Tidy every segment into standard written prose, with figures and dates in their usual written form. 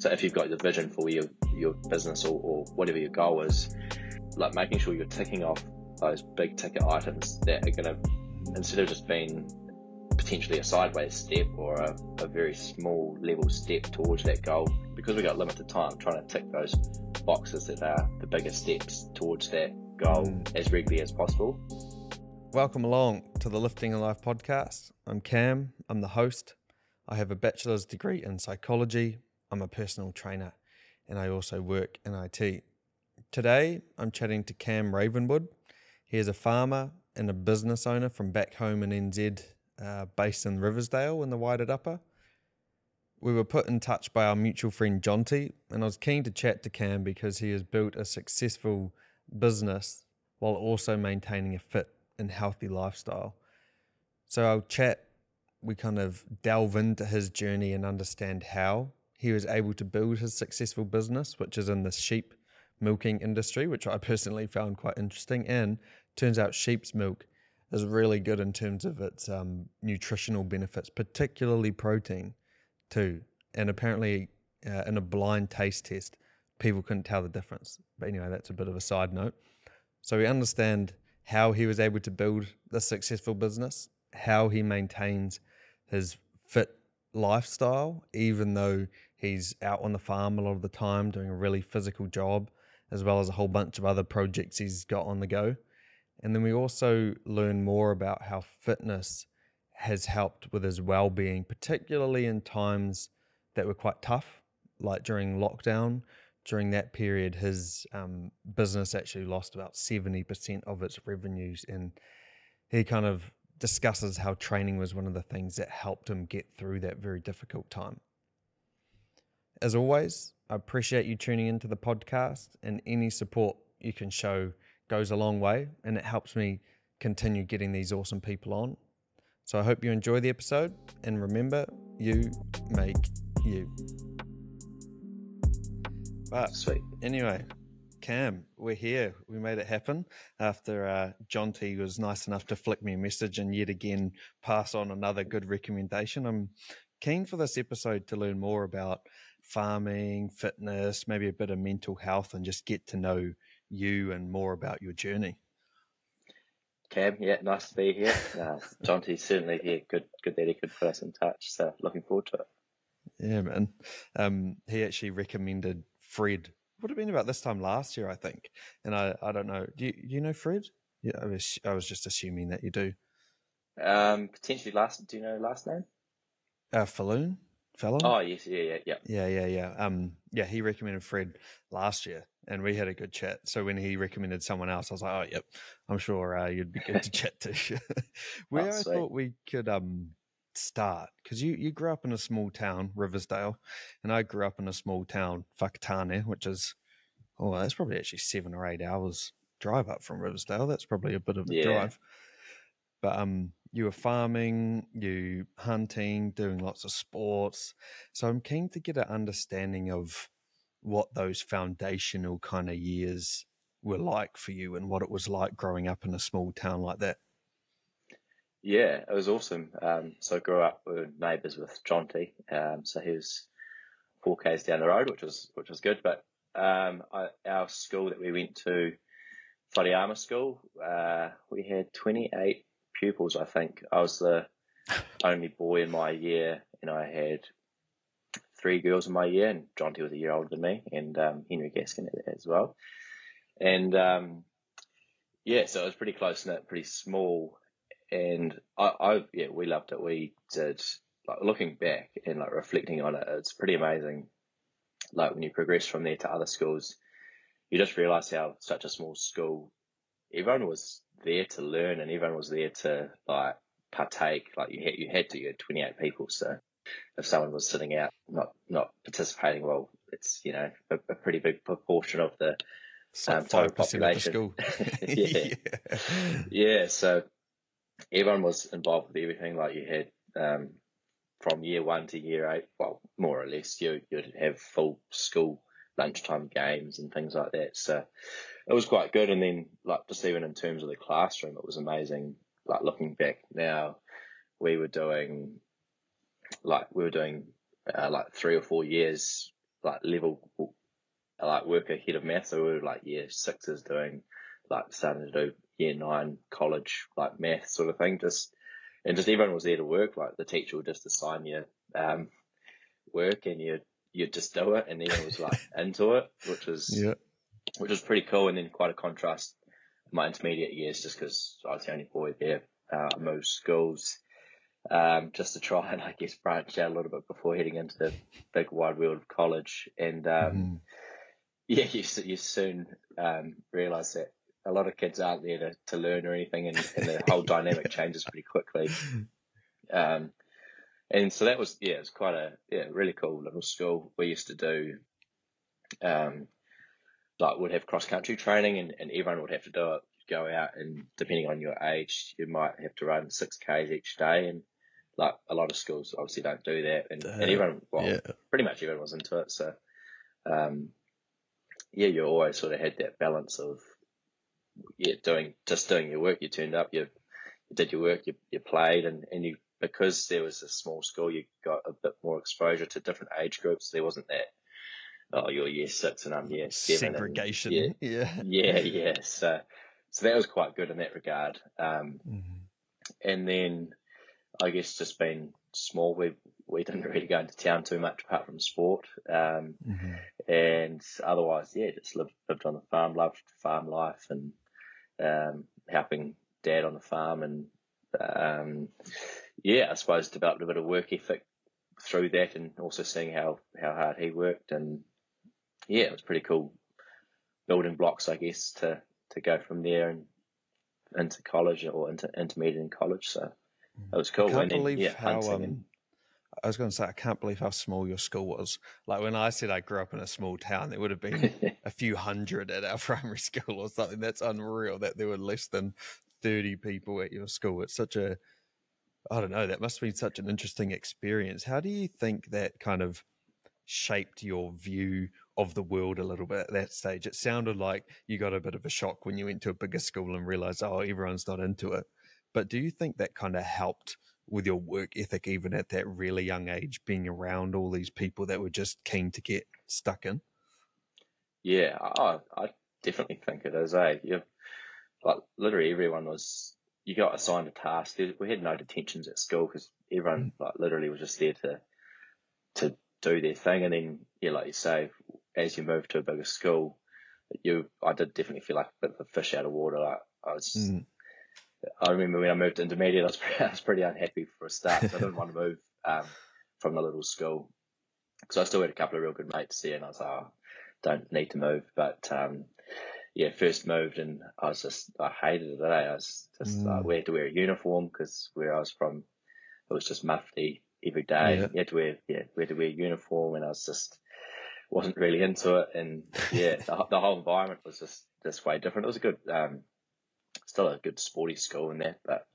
So if you've got the vision for your business or whatever your goal is, like making sure you're ticking off those big ticket items that are going to, instead of just being potentially a sideways step or a very small level step towards that goal, because we've got limited time, trying to tick those boxes that are the biggest steps towards that goal as regularly as possible. Welcome along to the Lifting in Life podcast. I'm Cam, I'm the host. I have a bachelor's degree in psychology, I'm a personal trainer, and I also work in IT. Today, I'm chatting to Cam Ravenwood. He is a farmer and a business owner from back home in NZ, based in Riversdale in the Wairarapa. We were put in touch by our mutual friend Jonty, and I was keen to chat to Cam because he has built a successful business while also maintaining a fit and healthy lifestyle. So our chat, we kind of delve into his journey and understand how he was able to build his successful business, which is in the sheep milking industry, which I personally found quite interesting. And turns out sheep's milk is really good in terms of its nutritional benefits, particularly protein too. And apparently in a blind taste test, people couldn't tell the difference. But anyway, that's a bit of a side note. So we understand how he was able to build this successful business, how he maintains his fit lifestyle, even though he's out on the farm a lot of the time doing a really physical job, as well as a whole bunch of other projects he's got on the go. And then we also learn more about how fitness has helped with his well-being, particularly in times that were quite tough, like during lockdown. During that period, his business actually lost about 70% of its revenues, and he kind of discusses how training was one of the things that helped him get through that very difficult time. As always, I appreciate you tuning into the podcast, and any support you can show goes a long way, and it helps me continue getting these awesome people on. So I hope you enjoy the episode, and remember, you make you. But sweet. Anyway, Cam, we're here. We made it happen after Jonty was nice enough to flick me a message and yet again pass on another good recommendation. I'm keen for this episode to learn more about farming, fitness, maybe a bit of mental health, and just get to know you and more about your journey. Cam, yeah, nice to be here. Jonty's certainly here. Good that he could put us in touch. So looking forward to it. Yeah, man. He actually recommended Fred. Would have been about this time last year, I think. And I don't know. Do you know Fred? Yeah, I was just assuming that you do. Potentially last. Do you know last name? Falloon. Falloon. Oh yes, yeah. Yeah, he recommended Fred last year, and we had a good chat. So when he recommended someone else, I was like, oh yep, I'm sure you'd be good to chat to. Thought we could start, because you grew up in a small town, Riversdale, and I grew up in a small town, Whakatane, which is that's probably actually 7 or 8 hours drive up from Riversdale. That's probably a bit of a drive. But you were farming, you hunting, doing lots of sports. So I'm keen to get an understanding of what those foundational kind of years were like for you and what it was like growing up in a small town like that. Yeah, it was awesome. So I grew up with neighbours with Jonty. So he was 4 k's down the road, which was good. But our school that we went to, Thariamma School, we had 28 pupils, I think. I was the only boy in my year, and I had 3 girls in my year, and Jonty was a year older than me, and Henry Gaskin as well. And so it was pretty close knit, pretty small. And we loved it. We did, like, looking back and like reflecting on it, it's pretty amazing. Like, when you progress from there to other schools, you just realise how such a small school, everyone was there to learn and everyone was there to like partake. Like, you had 28 people. So if someone was sitting out, not participating, well, it's, you know, a pretty big proportion of the total population. Of the school. Yeah. So everyone was involved with everything. Like, you had from year 1 to year 8, well, more or less, you'd have full school lunchtime games and things like that. So it was quite good. And then, like, just even in terms of the classroom, it was amazing. Like, looking back now, we were doing like 3 or 4 years like level, like work ahead of math. So we were like year sixes doing like starting to do year nine college like math sort of thing. Just everyone was there to work. Like the teacher would just assign you work and you just do it, and everyone was like into it, which was pretty cool. And then quite a contrast in my intermediate years, just because I was the only boy there. I moved schools just to try and, I guess, branch out a little bit before heading into the big wide world of college. And you soon realise that a lot of kids aren't there to learn or anything, and the whole dynamic changes pretty quickly. And so that was, yeah, it's quite a really cool little school. We used to do, like, we'd have cross-country training, and everyone would have to do it. Go out, and depending on your age, you might have to run 6Ks each day, and like a lot of schools obviously don't do that. And everyone, pretty much everyone was into it. So, you always sort of had that balance of doing your work. You turned up, you did your work, you played, and you, because there was a small school, you got a bit more exposure to different age groups. There wasn't that, you're year six and I'm year seven segregation. So that was quite good in that regard. And then I guess just being small, we didn't really go into town too much apart from sport. And otherwise, just lived on the farm, loved farm life, and helping Dad on the farm. And I suppose developed a bit of work ethic through that, and also seeing how hard he worked. And it was pretty cool building blocks, I guess, to go from there and into college or into intermediate and college. So that was cool. I can't believe how small your school was. Like when I said I grew up in a small town, there would have been a few hundred at our primary school or something. That's unreal that there were less than 30 people at your school. It's such a, I don't know, that must have been such an interesting experience. How do you think that kind of shaped your view of the world a little bit at that stage? It sounded like you got a bit of a shock when you went to a bigger school and realized, everyone's not into it. But do you think that kind of helped with your work ethic, even at that really young age, being around all these people that were just keen to get stuck in? Yeah, I definitely think it is, eh? Like literally everyone was, you got assigned a task. We had no detentions at school because everyone like literally was just there to do their thing. And then, like you say, as you move to a bigger school, I did definitely feel like a bit of a fish out of water. Like I was, I remember when I moved to intermediate, I was pretty unhappy for a start. So I didn't want to move from the little school, because I still had a couple of real good mates there, and I was like, don't need to move. But first moved, and I hated it. I was just like, we had to wear a uniform, because where I was from, it was just mufti every day. You had to wear, we had to wear a uniform, and I was just wasn't really into it. And the whole environment was just way different. It was a good, still a good sporty school and that, but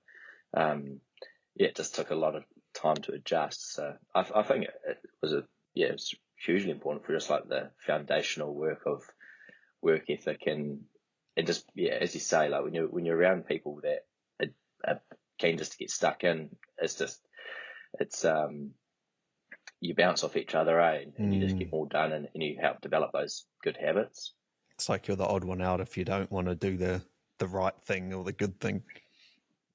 it just took a lot of time to adjust. So I think it was it was hugely important for just like the foundational work of work ethic, and just as you say, like when you're around people that are keen just to get stuck in, it's you bounce off each other, and you just get more done, and you help develop those good habits. It's like you're the odd one out if you don't want to do the right thing or the good thing.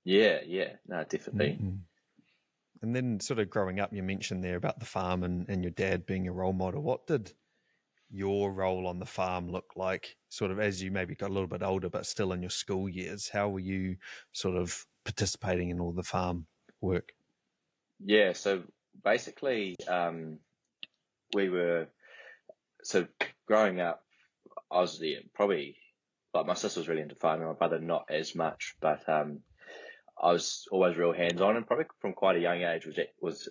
No, definitely. And then sort of growing up, you mentioned there about the farm and your dad being a role model. What did your role on the farm look like sort of as you maybe got a little bit older but still in your school years? How were you sort of participating in all the farm work? Yeah, so basically, growing up, I was there probably, like my sister was really into farming, my brother not as much, but I was always real hands-on, and probably from quite a young age was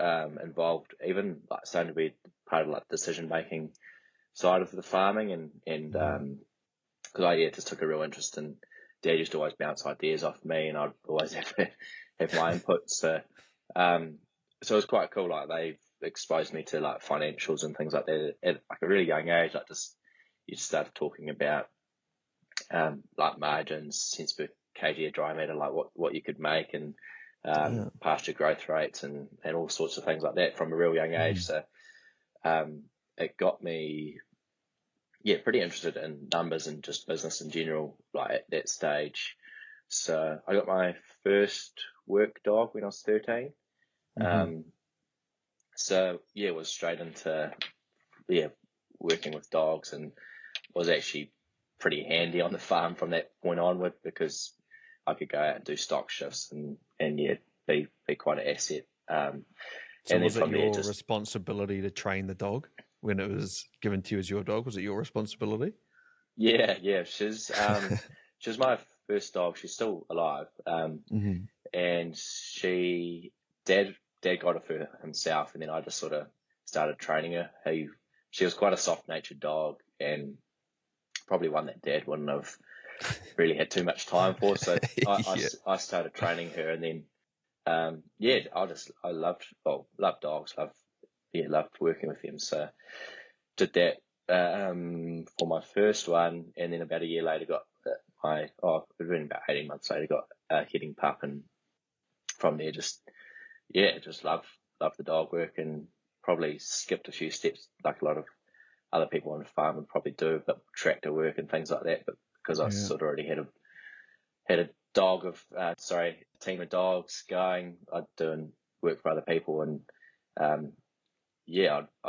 involved, even like starting to be part of like decision-making side of the farming, and because I just took a real interest in, Dad used to always bounce ideas off me, and I'd always have my input, so it was quite cool. Like they exposed me to like financials and things like that at like a really young age. Like just you start talking about like margins, cents per kg of dry matter, like what you could make, and pasture growth rates and all sorts of things like that from a real young age. So it got me, yeah, pretty interested in numbers and just business in general, like at that stage. So I got my first work dog when I was 13. So yeah, was straight into working with dogs, and was actually pretty handy on the farm from that point onward, because I could go out and do stock shifts and be quite an asset. So was it your responsibility to train the dog when it was given to you as your dog? Was it your responsibility? Yeah. She's my first dog. She's still alive. And she, Dad got her for himself, and then I just sort of started training her. She was quite a soft-natured dog, and probably one that Dad wouldn't have really had too much time for. So I started training her, and then I loved dogs. Loved working with them. So did that for my first one, and then about a year later got my it'd been about 18 months later got a hitting pup, and from there just love the dog work, and probably skipped a few steps like a lot of other people on the farm would probably do, but tractor work and things like that. But because I sort of already had a team of dogs going, I'd doing work for other people, and I'd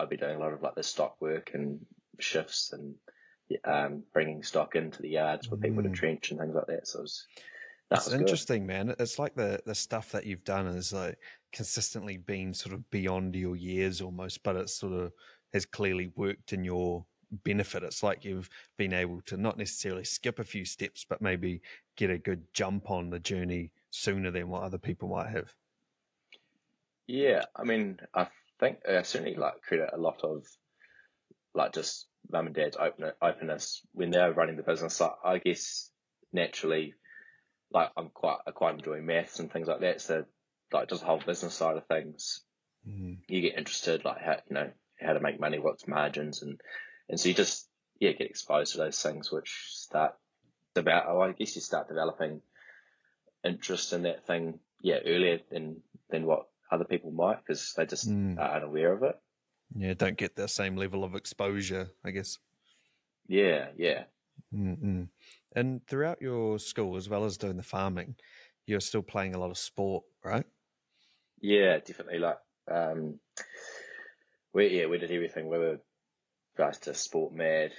be doing a lot of like the stock work and shifts and bringing stock into the yards for people to trench and things like that. So That's interesting, man. It's like the stuff that you've done is like consistently been sort of beyond your years almost, but it sort of has clearly worked in your benefit. It's like you've been able to not necessarily skip a few steps, but maybe get a good jump on the journey sooner than what other people might have. Yeah, I mean, I think I certainly like credit a lot of like just mum and dad's openness when they're running the business. Like, I guess naturally, like I quite enjoy maths and things like that. So like just the whole business side of things, you get interested, like how to make money, what's margins, and so you just get exposed to those things, which start developing interest in that thing earlier than what other people might, because they just are unaware of it. Don't get the same level of exposure, I guess. Mm-mm. And throughout your school, as well as doing the farming, you're still playing a lot of sport, right? Yeah, definitely. Like, we did everything. We were just sport mad.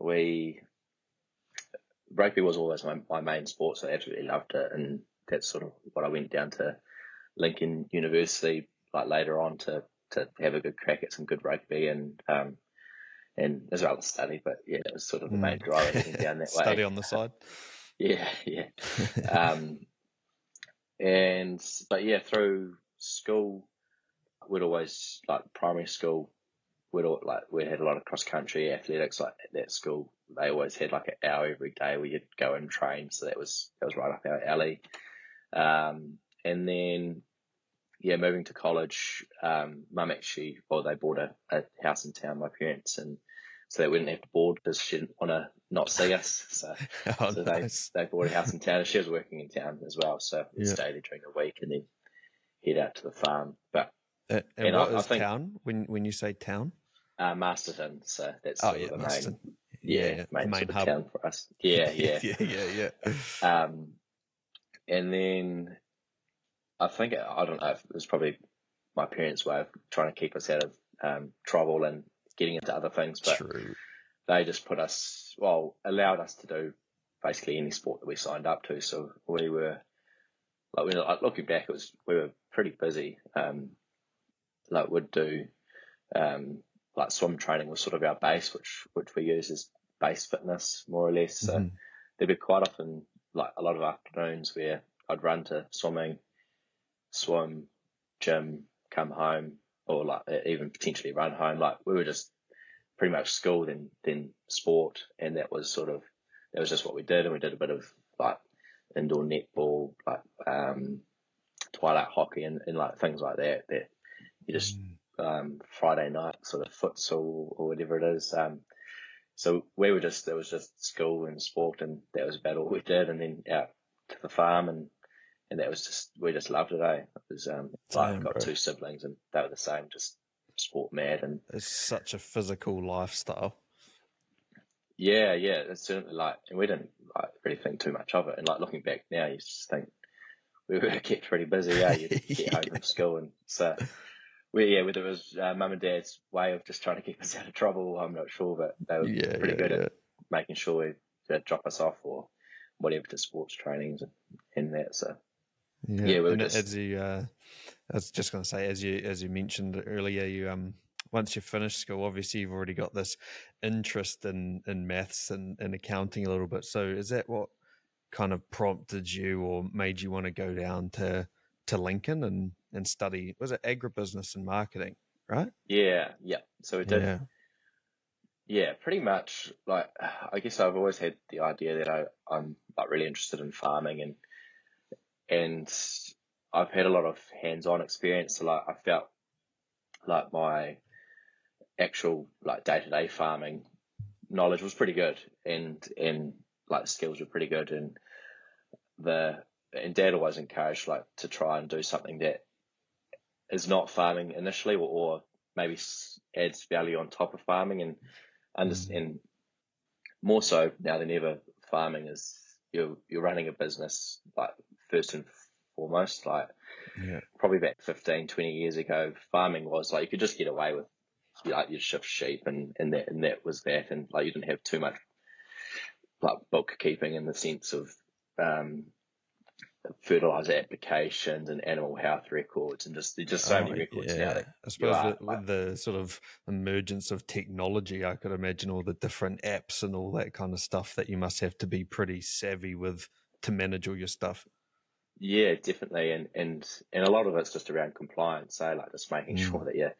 Rugby was always my main sport, so I absolutely loved it, and that's sort of what I went down to Lincoln University like later on to have a good crack at some good rugby and as well as study, but that was sort of the main driver down that way. Study on the side. Through school, we'd always like primary school, we had a lot of cross country athletics. Like at that school, they always had like an hour every day where you'd go and train. So that was right up our alley. And then moving to college, mum actually, they bought a house in town, my parents, and so they wouldn't have to board because she didn't want to not see us. So, they bought a house in town, and she was working in town as well. So we stayed during the week and then head out to the farm. But and what is town? When you say town, Masterton. So that's the Masterton. main hub town for us. Yeah. And then, I think, I don't know, if it was probably my parents' way of trying to keep us out of trouble and getting into other things, but they just allowed us to do basically any sport that we signed up to. So we were, looking back, we were pretty busy. We'd do, swim training was sort of our base, which we use as base fitness, more or less. So there'd be quite often, like a lot of afternoons where I'd run to swimming, swim, gym, come home, or like even potentially run home. Like we were just pretty much school then sport, and that was just what we did. And we did a bit of like indoor netball, like twilight hockey and like things like that you just Friday night sort of futsal or whatever it is. So we were just, there was just school and sport, and that was about all we did, and then out to the farm and that was just, we just loved it, eh? It was, I got two siblings and they were the same, just sport mad, and it's such a physical lifestyle. Yeah, yeah, it's certainly like, and we didn't like really think too much of it. And like looking back now, you just think we were kept pretty busy. Yeah, you'd get home from school, and so yeah, whether it was mum and dad's way of just trying to keep us out of trouble, I'm not sure, but they were pretty good at making sure they'd drop us off or whatever to sports trainings and that. So yeah we were just, as you, I was just going to say, as you mentioned earlier, you once you finish school, obviously you've already got this interest in maths and accounting a little bit. So is that what kind of prompted you or made you want to go down to Lincoln and study, was it agribusiness and marketing, right? Yeah. So we did. Yeah, pretty much. Like, I guess I've always had the idea that I'm like really interested in farming, and I've had a lot of hands-on experience. So like, I felt like my actual like day-to-day farming knowledge was pretty good, and like skills were pretty good, and Dad always encouraged like to try and do something that is not farming initially, or maybe adds value on top of farming, and more so now than ever, farming is you're running a business like first and foremost. Like probably back 15, 20 years ago, farming was like you could just get away with like you'd shift sheep and that was that, and like you didn't have too much like bookkeeping in the sense of fertilizer applications and animal health records, and there's just so many records now. That I suppose with the sort of emergence of technology, I could imagine all the different apps and all that kind of stuff that you must have to be pretty savvy with to manage all your stuff. Yeah, definitely, and a lot of it's just around compliance, so like just making sure that you're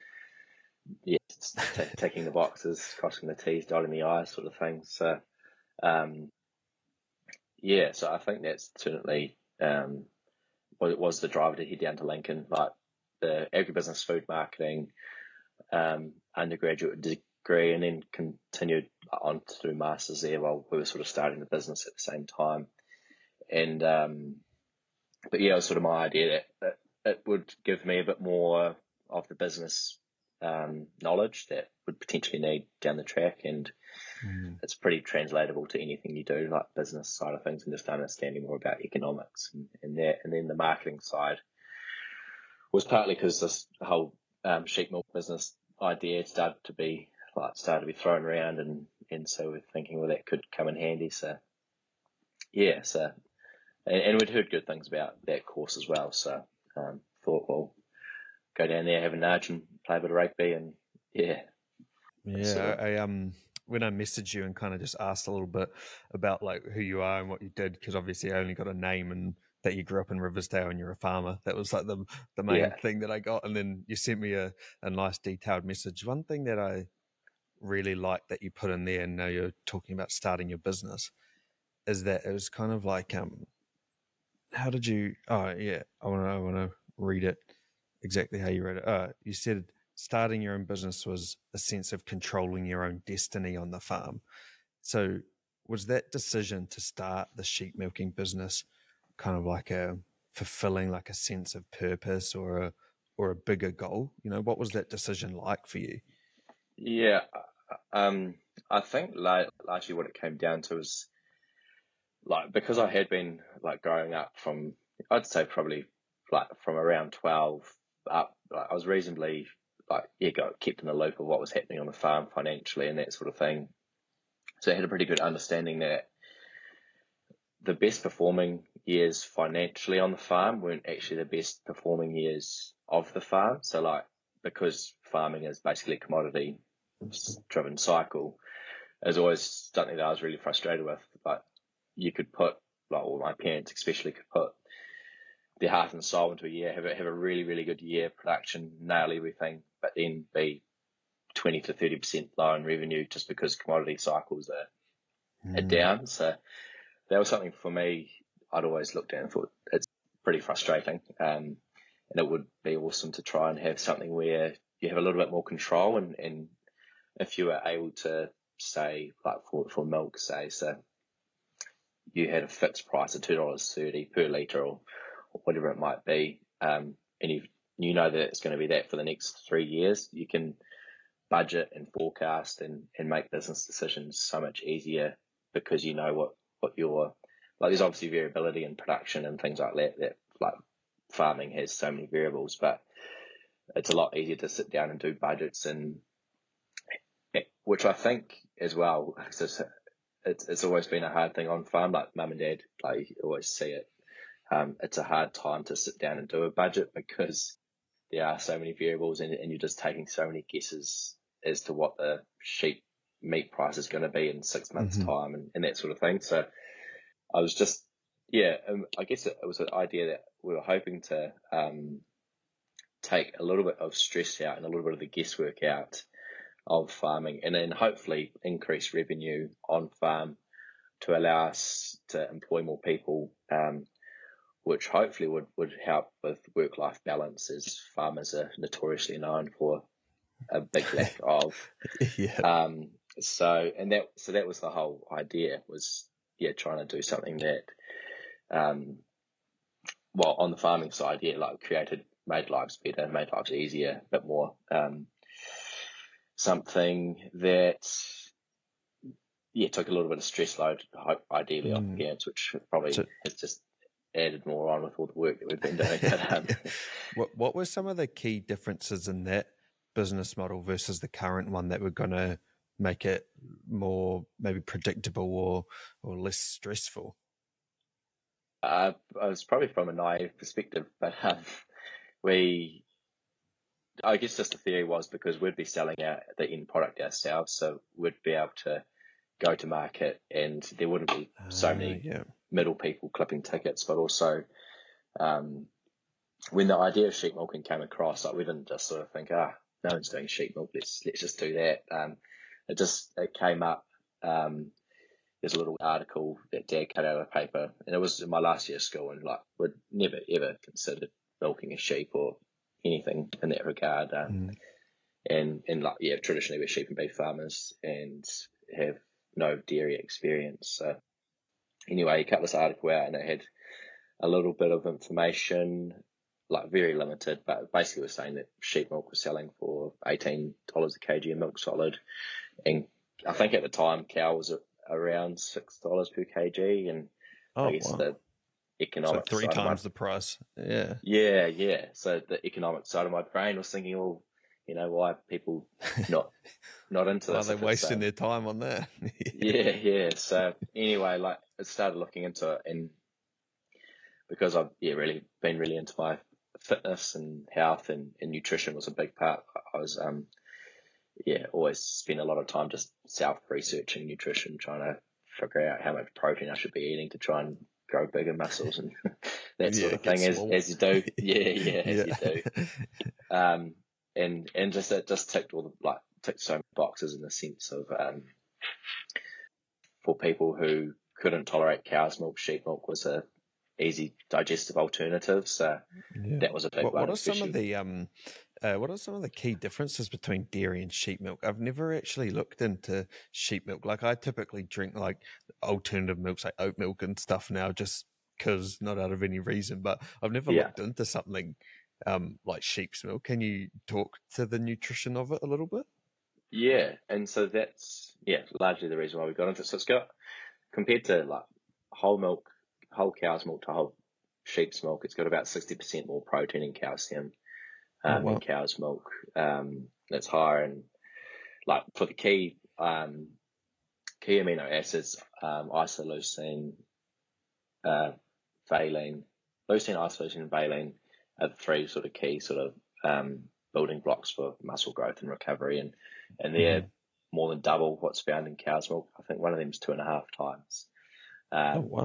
ticking the boxes, crossing the T's, dotting the I's, sort of thing. So, so I think that's certainly. It was the driver to head down to Lincoln, like the agribusiness food marketing undergraduate degree, and then continued on through masters there while we were sort of starting the business at the same time. And but yeah, it was sort of my idea that it would give me a bit more of the business knowledge that would potentially need down the track, and it's pretty translatable to anything you do, like business side of things, and just understanding more about economics and that. And then the marketing side was partly because this whole sheep milk business idea started to be thrown around, and so we're thinking, well, that could come in handy. So yeah, so and we'd heard good things about that course as well, so thought, well, go down there, have a nudge, and play a bit of rugby, and I when I messaged you and kind of just asked a little bit about like who you are and what you did, because obviously I only got a name and that you grew up in Riversdale and you're a farmer. That was like the main thing that I got, and then you sent me a nice detailed message. One thing that I really liked that you put in there, and now you're talking about starting your business, is that it was kind of like how did you? Oh yeah, I want to read it. Exactly how you read it. You said starting your own business was a sense of controlling your own destiny on the farm. So was that decision to start the sheep milking business kind of like fulfilling like a sense of purpose or a bigger goal? You know, what was that decision like for you? Yeah, I think largely what it came down to was like, because I had been like growing up from, I'd say probably like from around 12 up, like I was reasonably kept in the loop of what was happening on the farm financially and that sort of thing. So I had a pretty good understanding that the best performing years financially on the farm weren't actually the best performing years of the farm. So like, because farming is basically a commodity driven cycle, is always something that I was really frustrated with. Like you could put, like, or my parents especially could put their heart and soul into a year, have a really, really good year, production, nail everything, but then be 20 to 30% low in revenue just because commodity cycles are down. So that was something for me I'd always looked at and thought it's pretty frustrating. And it would be awesome to try and have something where you have a little bit more control, and if you were able to say, like for milk, say, so you had a fixed price of $2.30 per litre or whatever it might be, and you you know that it's going to be that for the next 3 years, you can budget and forecast and make business decisions so much easier because you know what your, like, there's obviously variability in production and things like that, that like farming has so many variables, but it's a lot easier to sit down and do budgets, and which I think as well, it's always been a hard thing on farm, like mum and dad, like you always see it. It's a hard time to sit down and do a budget because there are so many variables, and you're just taking so many guesses as to what the sheep meat price is going to be in 6 months' time and that sort of thing. So I was just, I guess it was an idea that we were hoping to take a little bit of stress out and a little bit of the guesswork out of farming, and then hopefully increase revenue on farm to allow us to employ more people, which hopefully would help with work-life balance, as farmers are notoriously known for a big lack of. So that was the whole idea, was trying to do something that, on the farming side, made lives better, made lives easier, a bit more, something that, took a little bit of stress load, ideally, off parents, which probably has just added more on with all the work that we've been doing. But, what were some of the key differences in that business model versus the current one that we're going to make it more maybe predictable or less stressful? I was probably from a naive perspective, but I guess just the theory was because we'd be selling out the end product ourselves, so we'd be able to go to market, and there wouldn't be so many middle people clipping tickets. But also, when the idea of sheep milking came across, we didn't just sort of think, no one's doing sheep milk, let's just do that. It came up. There's a little article that Dad cut out of the paper, and it was in my last year of school, and we'd never ever considered milking a sheep or anything in that regard. And traditionally we're sheep and beef farmers and have no dairy experience. So anyway, he cut this article out, and it had a little bit of information, very limited, but basically was saying that sheep milk was selling for $18 a kg of milk solid. And I think at the time cow was around $6 per kg. And the economic side. So 3 times the price. Yeah. So the economic side of my brain was thinking, why are people not into this? Are they wasting their time on that? Yeah. So anyway, I started looking into it, and because I've really been really into my fitness and health and nutrition was a big part. I was always spent a lot of time just self-researching nutrition, trying to figure out how much protein I should be eating to try and grow bigger muscles and that sort of thing, as you do. You do. And just that just ticked all the ticked so many boxes in the sense of for people who couldn't tolerate cow's milk, sheep milk was a easy digestive alternative. So that was a big one. What are some of the key differences between dairy and sheep milk? I've never actually looked into sheep milk. I typically drink alternative milks like oat milk and stuff now, just because, not out of any reason, but I've never looked into something like sheep's milk. Can you talk to the nutrition of it a little bit? Yeah, and so that's largely the reason why we got into it. So it's got, compared to whole cow's milk to whole sheep's milk, it's got about 60% more protein and calcium in cow's milk. It's higher in for the key amino acids, isoleucine, valine, leucine, isoleucine, and valine. Are the 3 sort of key building blocks for muscle growth and recovery, and they're more than double what's found in cow's milk. I think one of them is 2.5 times.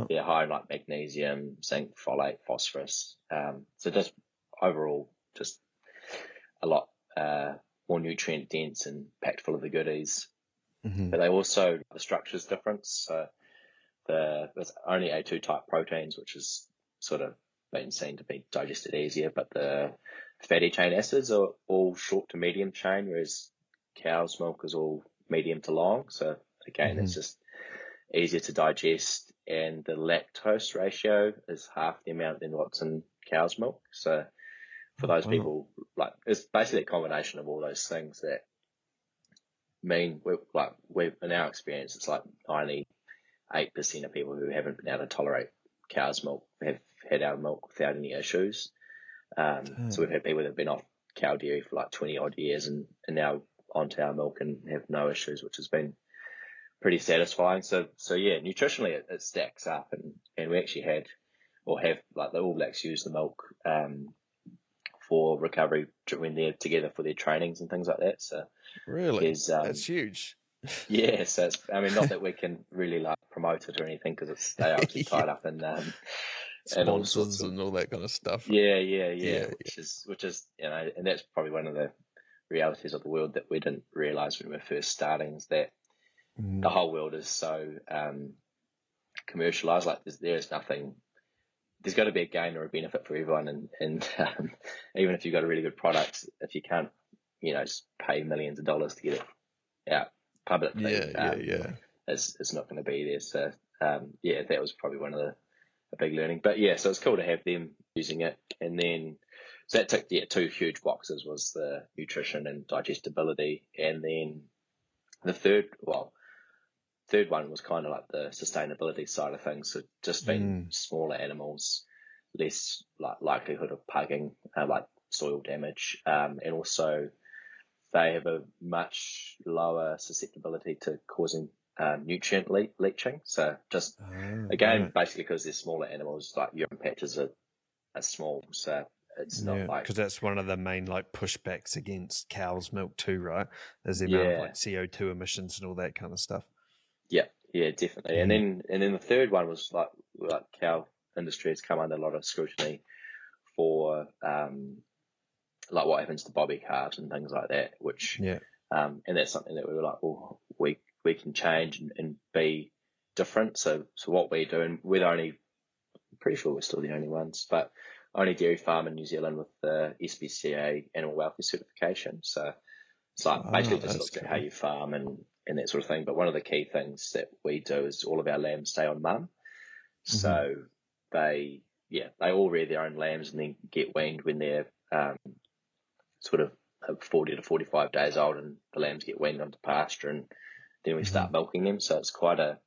They're high in magnesium, zinc, folate, phosphorus. So just overall, just a lot more nutrient dense and packed full of the goodies. But they also, the structure's different. So there's only A2 type proteins, which is sort of been seen to be digested easier, but the fatty chain acids are all short to medium chain, whereas cow's milk is all medium to long. So again, it's just easier to digest, and the lactose ratio is half the amount than what's in cow's milk. So for those people, like, it's basically a combination of all those things that mean, like, we've, in our experience, it's like 98% of people who haven't been able to tolerate cow's milk have had our milk without any issues. So we've had people that have been off cow dairy for like 20 odd years and now onto our milk and have no issues, which has been pretty satisfying. So yeah, nutritionally it stacks up, and we actually had, or have, like, the All Blacks use the milk for recovery when they're together for their trainings and things like that. So really, that's huge. Yeah, so it's, I mean, not that we can really like promote it or anything, because it's they are obviously tied up in sponsors and all that kind of stuff. Yeah. Which is you know, and that's probably one of the realities of the world that we didn't realise when we were first starting, is that the whole world is so commercialised. Like there's nothing. There's got to be a gain or a benefit for everyone, and even if you've got a really good product, if you can't, you know, pay millions of dollars to get it out publicly, it's not going to be there. So that was probably one of the big learning. But yeah, so it's cool to have them using it, and then so that ticked two huge boxes, was the nutrition and digestibility, and then the third one was kind of like the sustainability side of things. So just being smaller animals, less like likelihood of pugging, like soil damage, and also they have a much lower susceptibility to causing nutrient leaching. So just basically because they're smaller animals, like urine patches are small, so it's not like, because that's one of the main like pushbacks against cow's milk too, right? Is the amount of like CO2 emissions and all that kind of stuff. Yeah, definitely. And then the third one was like cow industry has come under a lot of scrutiny for like what happens to bobby calves and things like that, which and that's something that we were like, well, we can change and be different. So what we do, and I'm pretty sure we're still the only ones, but only dairy farm in New Zealand with the SPCA animal welfare certification. So it's like basically just looks at how you farm and that sort of thing. But one of the key things that we do is all of our lambs stay on mum. So they all rear their own lambs and then get weaned when they're sort of 40 to 45 days old, and the lambs get weaned onto pasture, and then we start milking them. So it's quite a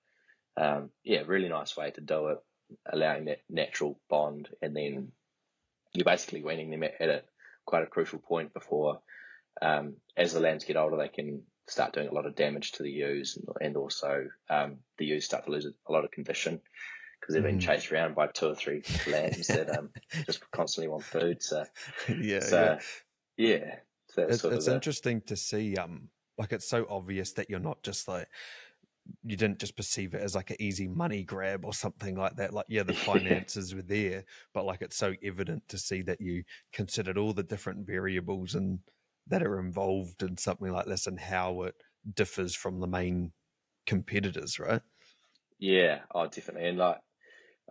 really nice way to do it, allowing that natural bond, and then you're basically weaning them at quite a crucial point before, as the lambs get older, they can start doing a lot of damage to the ewes, and also the ewes start to lose a lot of condition because they've been chased around by two or three lambs that just constantly want food. So it's interesting to see. Like, it's so obvious that you're not just like, you didn't just perceive it as like an easy money grab or something like that. Like, the finances were there, but like, it's so evident to see that you considered all the different variables and that are involved in something like this, and how it differs from the main competitors, right? Yeah, definitely. And like,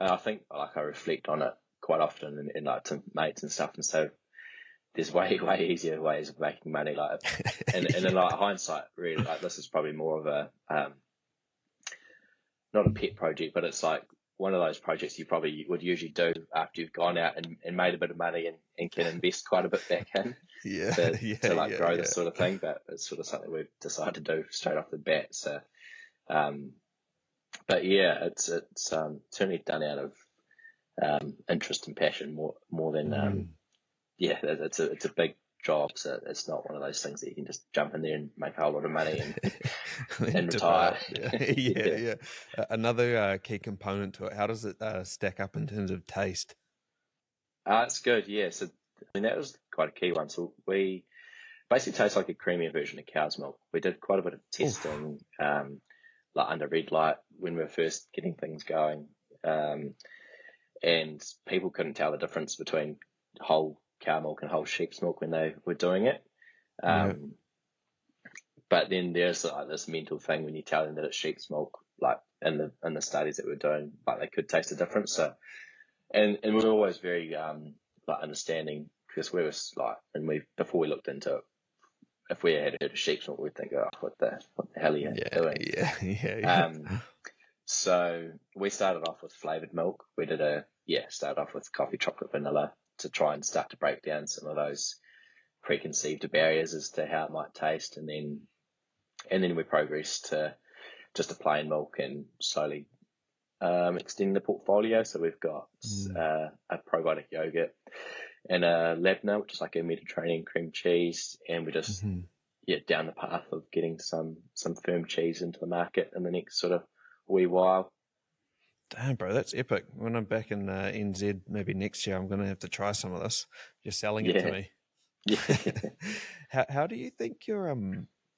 I think like I reflect on it quite often, and like to mates and stuff, and so there's way easier ways of making money. Like, and in like hindsight, really, like this is probably more of a not a pet project, but it's like one of those projects you probably would usually do after you've gone out and made a bit of money and can invest quite a bit back in to grow this sort of thing. But it's sort of something we've decided to do straight off the bat. So, but yeah, it's certainly done out of interest and passion more than it's a big job. So it's not one of those things that you can just jump in there and make a whole lot of money and retire. Another key component to it, how does it stack up in terms of taste? It's good, yeah. So I mean, that was quite a key one. So we basically taste like a creamier version of cow's milk. We did quite a bit of testing like under red light when we were first getting things going, and people couldn't tell the difference between whole cow milk and whole sheep's milk when they were doing it. But then there's like this mental thing when you tell them that it's sheep's milk, like in the studies that we're doing, but they could taste the difference. So, and we're always very like understanding, because we were like, and we before we looked into it, if we had heard of sheep's milk, we'd think, oh, what the hell are you doing? So we started off with flavoured milk. We started off with coffee, chocolate, vanilla to try and start to break down some of those preconceived barriers as to how it might taste, and then we progress to just a plain milk and slowly extend the portfolio. So we've got a probiotic yogurt and a labneh, which is like a Mediterranean cream cheese, and we're just down the path of getting some firm cheese into the market in the next sort of wee while. Damn, bro, that's epic. When I'm back in NZ, maybe next year, I'm going to have to try some of this. You're selling it to me. Yeah. How do you think your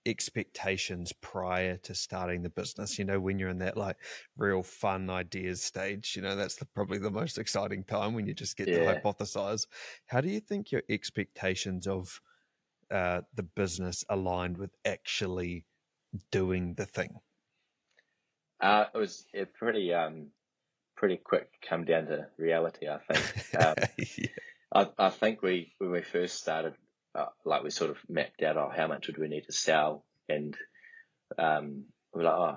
expectations prior to starting the business, when you're in that like real fun ideas stage, that's probably the most exciting time when you just get to hypothesize. How do you think your expectations of the business aligned with actually doing the thing? It was a pretty quick come down to reality, I think. I think when we first started, we sort of mapped out, how much would we need to sell? And we were like,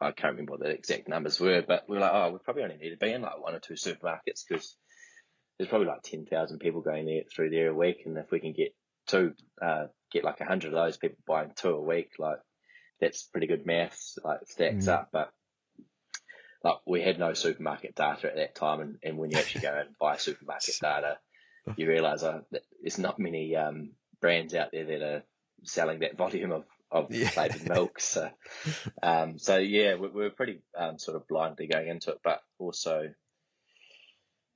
I can't remember what the exact numbers were, but we were like, we probably only need to be in like one or two supermarkets because there's probably like 10,000 people going through there a week. And if we can get like 100 of those people buying two a week, like that's pretty good maths, like stacks up. But like we had no supermarket data at that time. And when you actually go and buy supermarket data, you realise that there's not many brands out there that are selling that volume of flavoured milk. So, we were pretty sort of blindly going into it, but also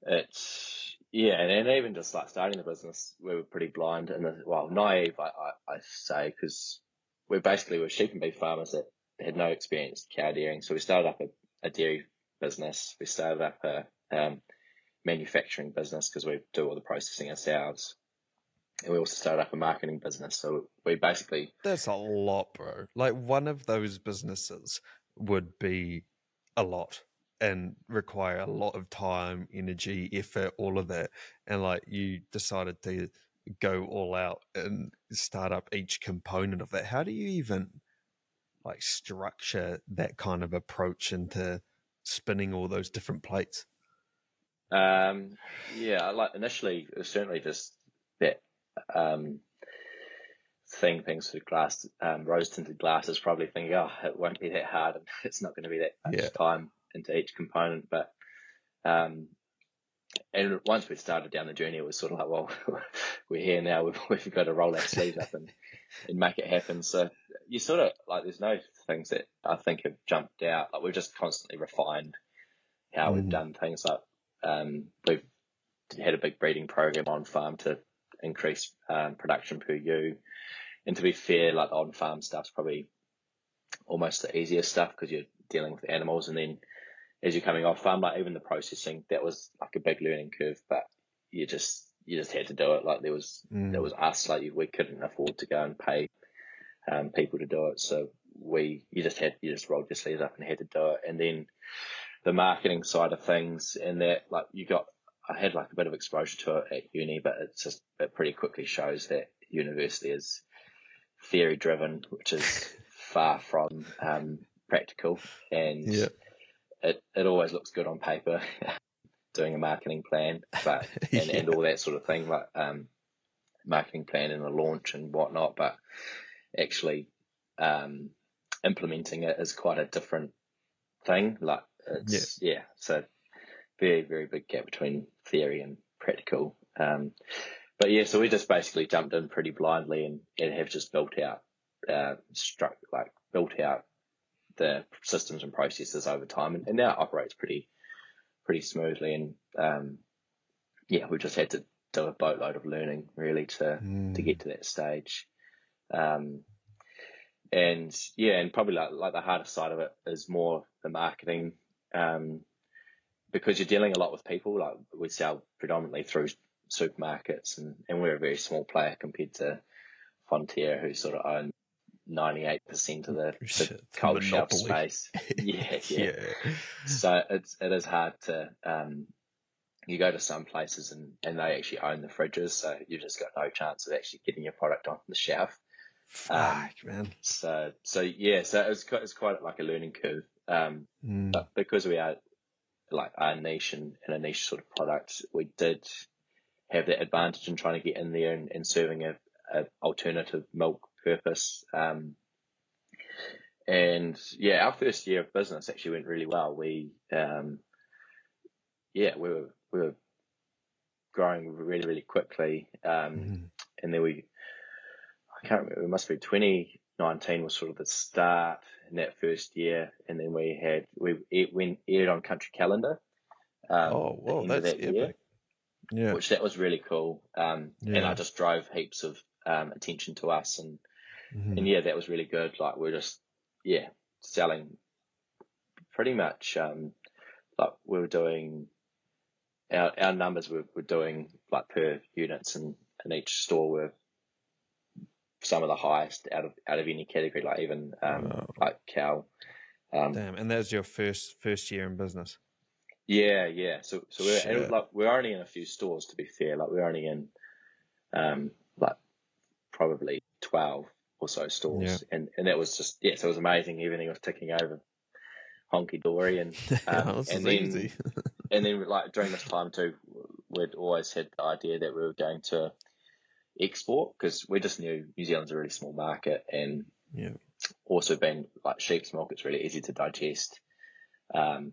it's, and even just like starting the business, we were pretty blind and, naive, I say, because we were sheep and beef farmers that had no experience cow dairying. So we started up a dairy business. We started up a manufacturing business because we do all the processing ourselves, and we also started up a marketing business. So we basically, that's a lot, bro. Like one of those businesses would be a lot and require a lot of time, energy, effort, all of that. And like you decided to go all out and start up each component of that. How do you even like structure that kind of approach into spinning all those different plates? Initially it was certainly just that things through glass, rose tinted glasses, probably thinking, it won't be that hard and it's not going to be that much time into each component. But and once we started down the journey, it was sort of like, we're here now, we've got to roll our sleeves up and make it happen. So you sort of like, there's no things that I think have jumped out. Like we've just constantly refined how we've done things. Like we've had a big breeding program on farm to increase production per ewe, and to be fair, like on farm stuff's probably almost the easiest stuff because you're dealing with animals, and then as you're coming off farm, like even the processing, that was like a big learning curve, but you just had to do it. Like there was us, like we couldn't afford to go and pay people to do it, so you just rolled your sleeves up and had to do it. And then the marketing side of things, and that like I had like a bit of exposure to it at uni, but it pretty quickly shows that university is theory driven, which is far from practical, and it always looks good on paper doing a marketing plan, but and all that sort of thing, like marketing plan and a launch and whatnot, but actually implementing it is quite a different thing. Like it's, so very, very big gap between theory and practical. So we just basically jumped in pretty blindly and have just built out the systems and processes over time, and now it operates pretty smoothly. And we just had to do a boatload of learning really to get to that stage. And probably like the hardest side of it is more the marketing, because you're dealing a lot with people. Like we sell predominantly through supermarkets, and we're a very small player compared to Fonterra, who sort of own 98% of the cold shelf space. So it is hard to you go to some places and they actually own the fridges, so you've just got no chance of actually getting your product on the shelf. Man. So it's quite like a learning curve. But because we are like our niche and a niche sort of product, we did have that advantage in trying to get in there and serving a alternative milk purpose. And yeah, our first year of business actually went really well. We we were growing really quickly. And then I can't remember, it must be 2019 was sort of the start in that first year, and then we aired on Country Calendar. Oh wow, that's that epic! Year, yeah, which that was really cool. And I just drove heaps of attention to us, and and yeah, that was really good. Like we're just selling pretty much like we were doing our numbers were doing like per units, and in each store were some of the highest out of any category, like even like cow. Damn, and that's your first year in business. Yeah. So we're only in a few stores, to be fair. Like we're only in like probably 12 or so stores, and that was just so it was amazing. Everything was ticking over, honky dory, and and then easy. And then like during this time too, we'd always had the idea that we were going to export, because we just knew New Zealand's a really small market, and also being like sheep's milk, it's really easy to digest, and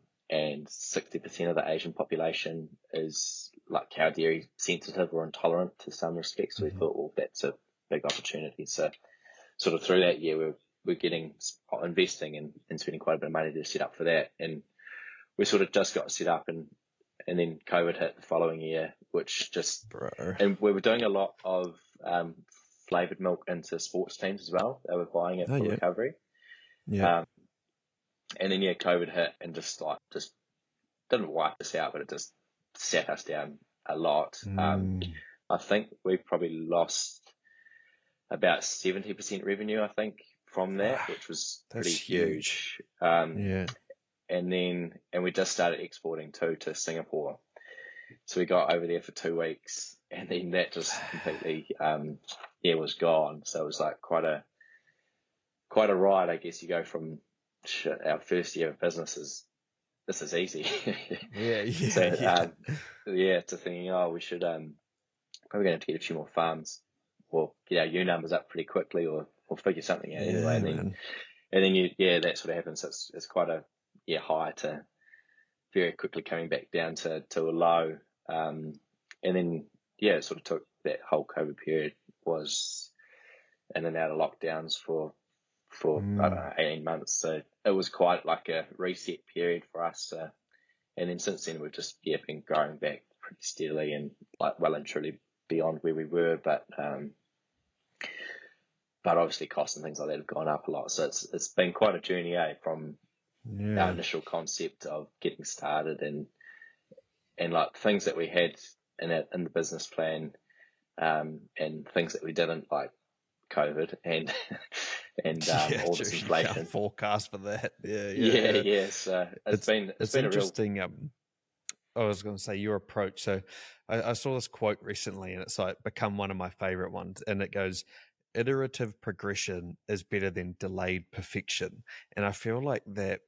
60% of the Asian population is like cow dairy sensitive or intolerant to some respects. We thought, well, that's a big opportunity. So sort of through that year, we're getting investing and spending quite a bit of money to set up for that, and we sort of just got set up, and then COVID hit the following year, which just and we were doing a lot of flavoured milk into sports teams as well. They were buying it for recovery. And then COVID hit and just didn't wipe us out, but it just sat us down a lot. I think we probably lost about 70% revenue, I think, from that, which was pretty huge. And we just started exporting too to Singapore. So we got over there for 2 weeks, and then that just completely was gone. So it was like quite a ride, I guess. You go from our first year of business is this is easy. To thinking, oh, we should probably gonna have to get a few more farms or get our U numbers up pretty quickly or figure something out anyway. And then that sort of happens. So it's quite a high to very quickly coming back down to a low, and then it sort of took that whole COVID period was in and out of lockdowns for I don't know, 18 months. So it was quite like a reset period for us, and then since then we've just been growing back pretty steadily and like well and truly beyond where we were, but obviously costs and things like that have gone up a lot. So it's been quite a journey, from our initial concept of getting started and like things that we had in the business plan, and things that we didn't, like COVID and all this inflation. Can't forecast for that. So it's been interesting. A real... I was going to say your approach. So I saw this quote recently, and it's like become one of my favorite ones, and it goes, iterative progression is better than delayed perfection. And I feel like that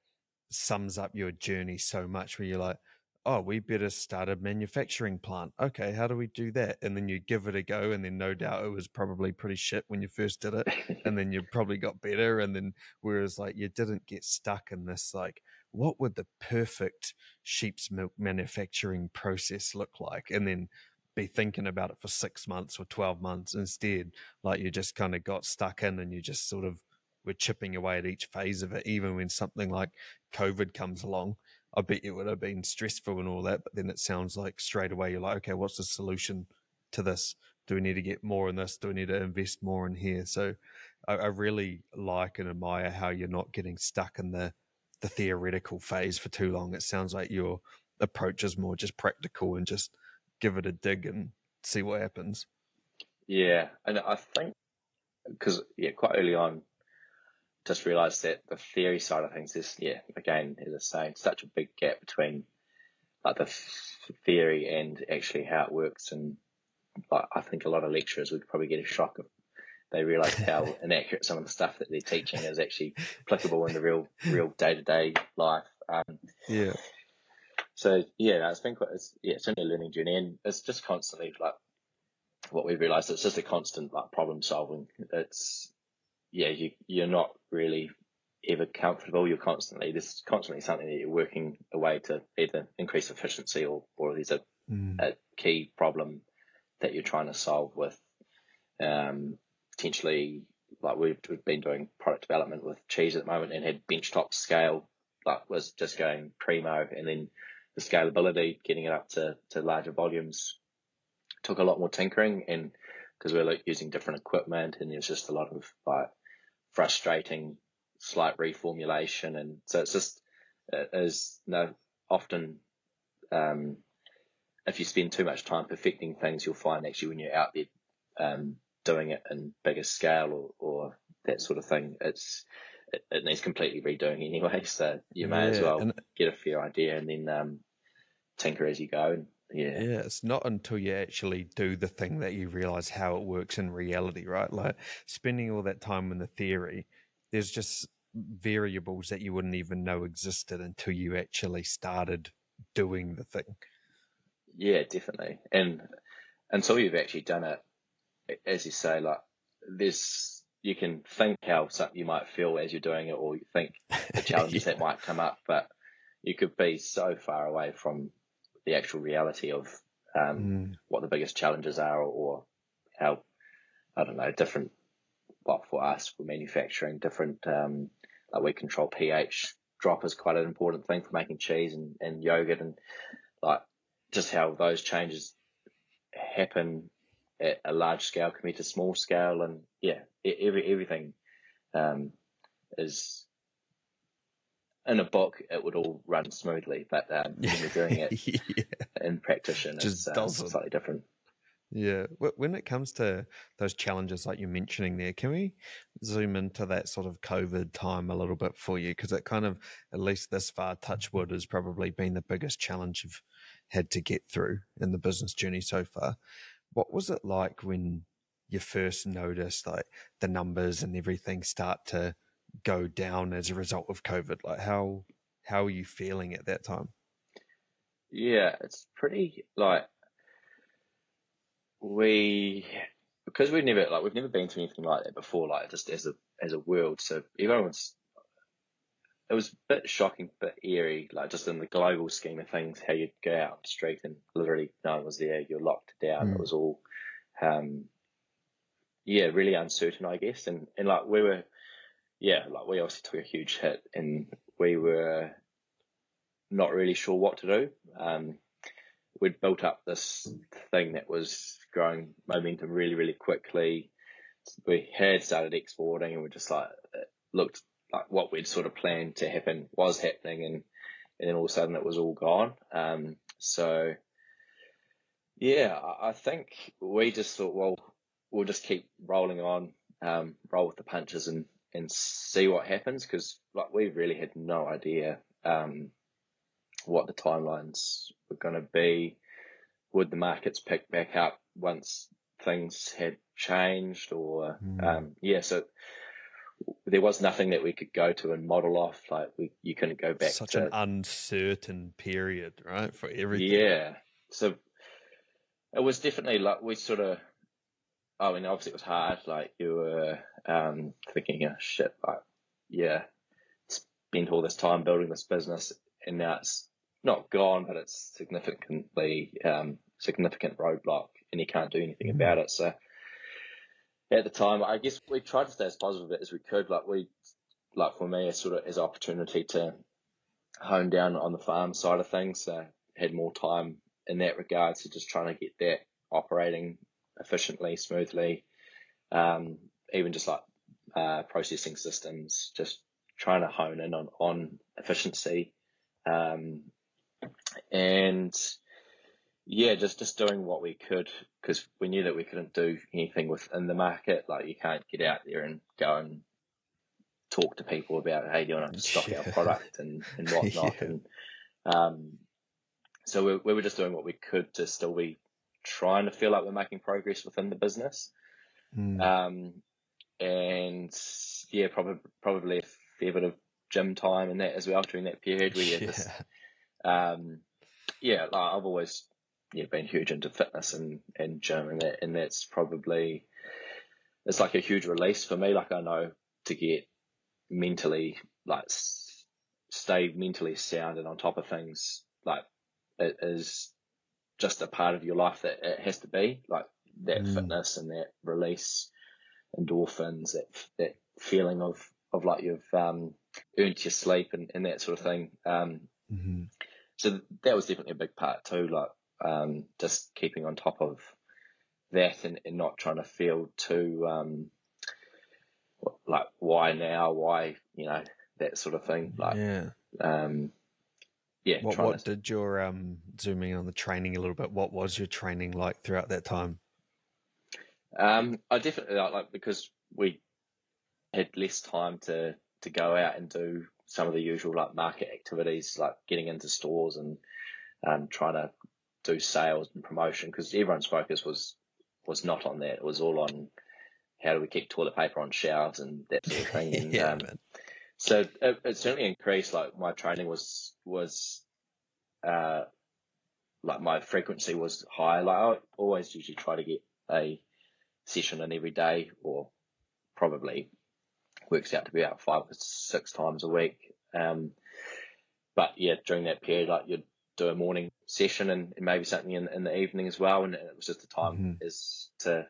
sums up your journey so much, where you're like, oh, we better start a manufacturing plant. Okay, how do we do that? And then you give it a go, and then no doubt it was probably pretty shit when you first did it, and then you probably got better. And then whereas like you didn't get stuck in this like, what would the perfect sheep's milk manufacturing process look like? And then be thinking about it for 6 months or 12 months instead. Like you just kind of got stuck in, and you just sort of were chipping away at each phase of it. Even when something like COVID comes along, I bet it would have been stressful and all that, but then it sounds like straight away you're like, okay, what's the solution to this? Do we need to get more in this? Do we need to invest more in here? So I really like and admire how you're not getting stuck in the theoretical phase for too long. It sounds like your approach is more just practical and just give it a dig and see what happens. Yeah, and I think because quite early on, just realised that the theory side of things is again, as I say, such a big gap between like the theory and actually how it works. And like, I think a lot of lecturers would probably get a shock if they realised how inaccurate some of the stuff that they're teaching is actually applicable in the real day to day life. So it's been quite, it's certainly a learning journey, and it's just constantly like what we realized, it's just a constant like problem solving. It's, yeah, you're not really ever comfortable. There's constantly something that you're working away to either increase efficiency or there's a key problem that you're trying to solve with, potentially, like we've been doing product development with cheese at the moment and had benchtop scale, like was just going primo, and then the scalability, getting it up to larger volumes took a lot more tinkering, and because we're like using different equipment, and there's just a lot of like frustrating slight reformulation, and so it's just if you spend too much time perfecting things, you'll find actually when you're out there doing it in bigger scale or that sort of thing, it needs completely redoing anyway. So you may as well get a fair idea and then tinker as you go. And, yeah, it's not until you actually do the thing that you realize how it works in reality, right? Like spending all that time in the theory, there's just variables that you wouldn't even know existed until you actually started doing the thing. Yeah, definitely. And until you've actually done it, as you say, like this, you can think how you might feel as you're doing it, or you think the challenges that might come up, but you could be so far away from the actual reality of what the biggest challenges are, or how, I don't know, different, well, for us, for manufacturing, different, like we control pH. Drop is quite an important thing for making cheese and yogurt, and like just how those changes happen at a large scale compared to small scale, and yeah, everything is in a book. It would all run smoothly, but when you're doing it in practice, it's slightly different. Yeah, when it comes to those challenges like you're mentioning there, can we zoom into that sort of COVID time a little bit for you? Because it kind of, at least this far, touch wood, has probably been the biggest challenge you've had to get through in the business journey so far. What was it like when you first noticed like the numbers and everything start to go down as a result of COVID? Like how are you feeling at that time? Yeah, it's pretty like because we've never been through anything like that before, like just as a world. So it was a bit shocking, but eerie, like just in the global scheme of things, how you'd go out on the street and literally no one was there, you're locked down. It was all, really uncertain, I guess. And like we were, like we obviously took a huge hit, and we were not really sure what to do. We'd built up this thing that was growing momentum really, really quickly. We had started exporting, and we just like, it looked like what we'd sort of planned to happen was happening, and then all of a sudden it was all gone. So yeah, I think we just thought, well, we'll just keep rolling on, roll with the punches and see what happens. 'Cause like we really had no idea, what the timelines were going to be. Would the markets pick back up once things had changed, or, so there was nothing that we could go to and model off. Like you couldn't go back. Such an uncertain period, right, for everything. Yeah. So it was definitely like we sort of, I mean, obviously it was hard. Like you were thinking, oh shit, like, yeah, spent all this time building this business, and now it's not gone, but it's significant roadblock, and you can't do anything about it. So at the time, I guess we tried to stay as positive as we could. Like for me, it's sort of as an opportunity to hone down on the farm side of things. So had more time in that regard. So just trying to get that operating efficiently, smoothly, even just like processing systems, just trying to hone in on efficiency. And yeah, just doing what we could, because we knew that we couldn't do anything within the market. Like you can't get out there and go and talk to people about, hey, do you want to stock our product and whatnot. And so we were just doing what we could to still be trying to feel like we're making progress within the business. And yeah, probably a fair bit of gym time and that as well during that period. I've always been huge into fitness and gym and that, and that's probably, it's like a huge release for me. Like, I know to get mentally, like, stay mentally sound and on top of things, like, it is just a part of your life that it has to be, like, that fitness and that release, endorphins, that feeling of like you've earned your sleep and that sort of thing. So that was definitely a big part too, like, just keeping on top of that and not trying to feel too like, why now, why, that sort of thing. Like, What did your zooming in on the training a little bit? What was your training like throughout that time? I definitely like, because we had less time to go out and do some of the usual, like, market activities, like getting into stores and trying to do sales and promotion, because everyone's focus was not on that. It was all on how do we keep toilet paper on shelves and that sort of thing. And, so it certainly increased. Like, my training was like, my frequency was high. Like, I always usually try to get a session in every day, or probably works out to be about 5 or 6 times a week. But yeah, during that period, like, you'd do a morning session and maybe something in the evening as well. And it was just the time is to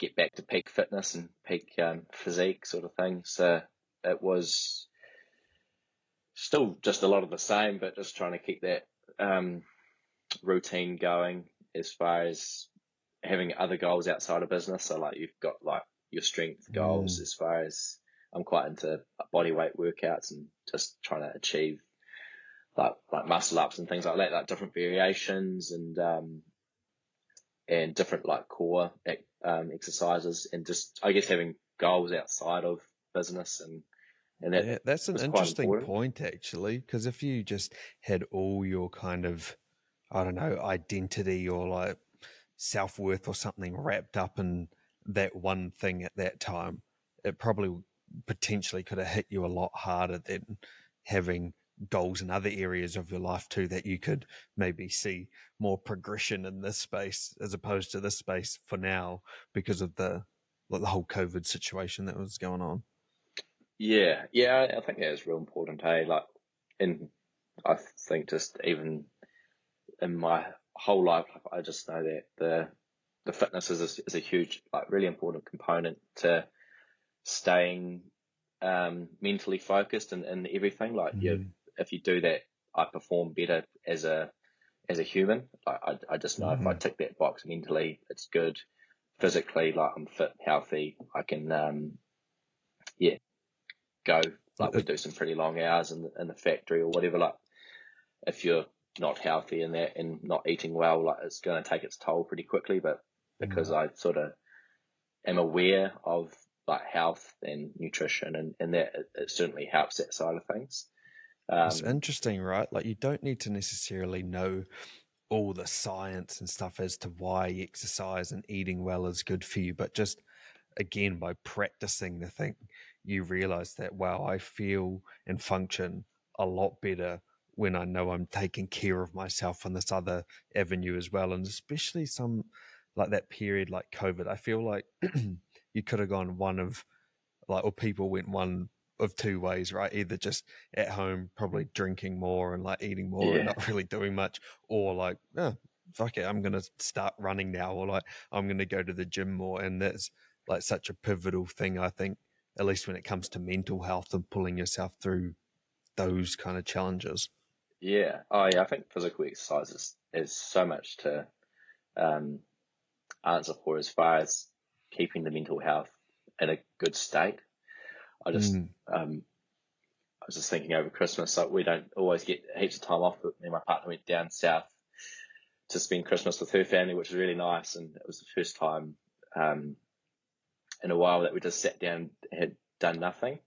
get back to peak fitness and peak physique sort of thing. So it was still just a lot of the same, but just trying to keep that routine going as far as having other goals outside of business. So, like, you've got, like, your strength goals, as far as, I'm quite into body weight workouts and just trying to achieve like muscle ups and things like that, like different variations and different, like, core exercises, and just, I guess, having goals outside of business and that, that's an interesting point, actually, because if you just had all your kind of, I don't know, identity or like self-worth or something wrapped up in that one thing at that time, it probably potentially could have hit you a lot harder than having goals in other areas of your life too, that you could maybe see more progression in this space as opposed to this space for now because of the whole COVID situation that was going on. Yeah, I think that is real important, hey? Like, and I think just even in my whole life, I just know that the fitness is a huge, like, really important component to staying mentally focused and everything. Like, if you do that, I perform better as a human. I just know if I tick that box mentally, it's good. Physically, like, I'm fit, healthy. I can, go. Like, we do some pretty long hours in the factory or whatever. Like, if you're not healthy in that and not eating well, like, it's going to take its toll pretty quickly. But because I sort of am aware of, like, health and nutrition and that, it certainly helps that side of things. It's interesting, right? Like, you don't need to necessarily know all the science and stuff as to why exercise and eating well is good for you, but just, again, by practicing the thing, you realize that, wow, I feel and function a lot better when I know I'm taking care of myself on this other avenue as well. And especially some, like, that period, like COVID, I feel like you could have gone one of, like, or people went one of two ways, right? Either just at home, probably drinking more and, like, eating more and not really doing much, or like, oh, fuck it, I'm going to start running now, or like, I'm going to go to the gym more. And that's, like, such a pivotal thing, I think, at least when it comes to mental health and pulling yourself through those kind of challenges. Yeah. Oh yeah. I think physical exercise is so much to answer for as far as keeping the mental health in a good state. I was just thinking over Christmas, like, we don't always get heaps of time off, but me and my partner went down south to spend Christmas with her family, which was really nice. And it was the first time in a while that we just sat down and had done nothing.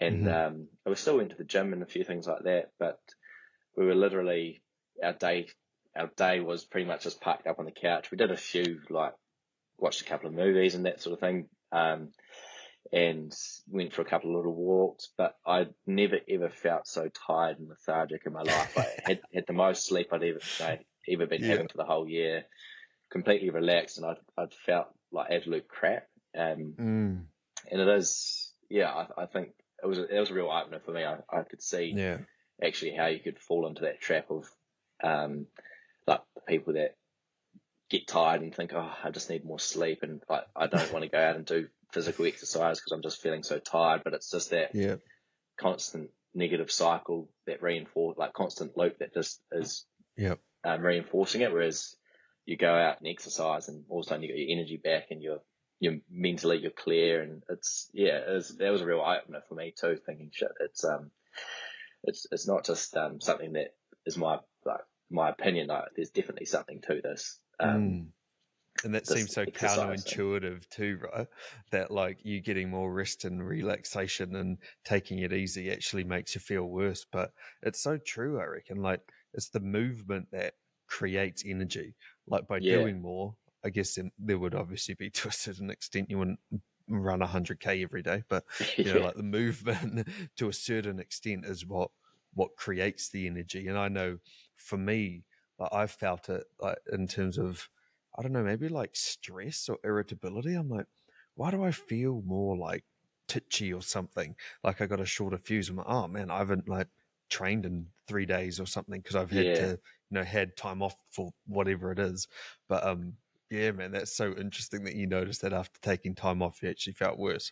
And we still went to the gym and a few things like that, but we were literally, our day was pretty much just parked up on the couch. We did a few, like, watched a couple of movies and that sort of thing, and went for a couple of little walks, but I never ever felt so tired and lethargic in my life. I had the most sleep I'd ever either been having for the whole year, completely relaxed, and I'd felt like absolute crap. And it is, I think it was a real opener for me. I could see actually how you could fall into that trap of like the people that get tired and think, oh, I just need more sleep, and I don't want to go out and do physical exercise because I'm just feeling so tired. But it's just that constant negative cycle that constant loop that just is reinforcing it. Whereas you go out and exercise, and all of a sudden you get your energy back, and you're mentally you're clear, and that was a real eye opener for me too. Thinking shit, it's not just something that is my opinion. Like, there's definitely something to this. And that seems so counterintuitive too, right? That like you getting more rest and relaxation and taking it easy actually makes you feel worse. But it's so true, I reckon. Like, it's the movement that creates energy. Like, by doing more, I guess there would obviously be, to a certain extent, you wouldn't run 100K every day. But, you know, like the movement to a certain extent is what creates the energy. And I know for me, like, I've felt it like in terms of, I don't know, maybe like stress or irritability. I'm like, why do I feel more like titchy or something? Like, I got a shorter fuse. I'm like, oh man, I haven't like trained in 3 days or something because I've had to, had time off for whatever it is. But yeah, man, that's so interesting that you noticed that after taking time off, you actually felt worse.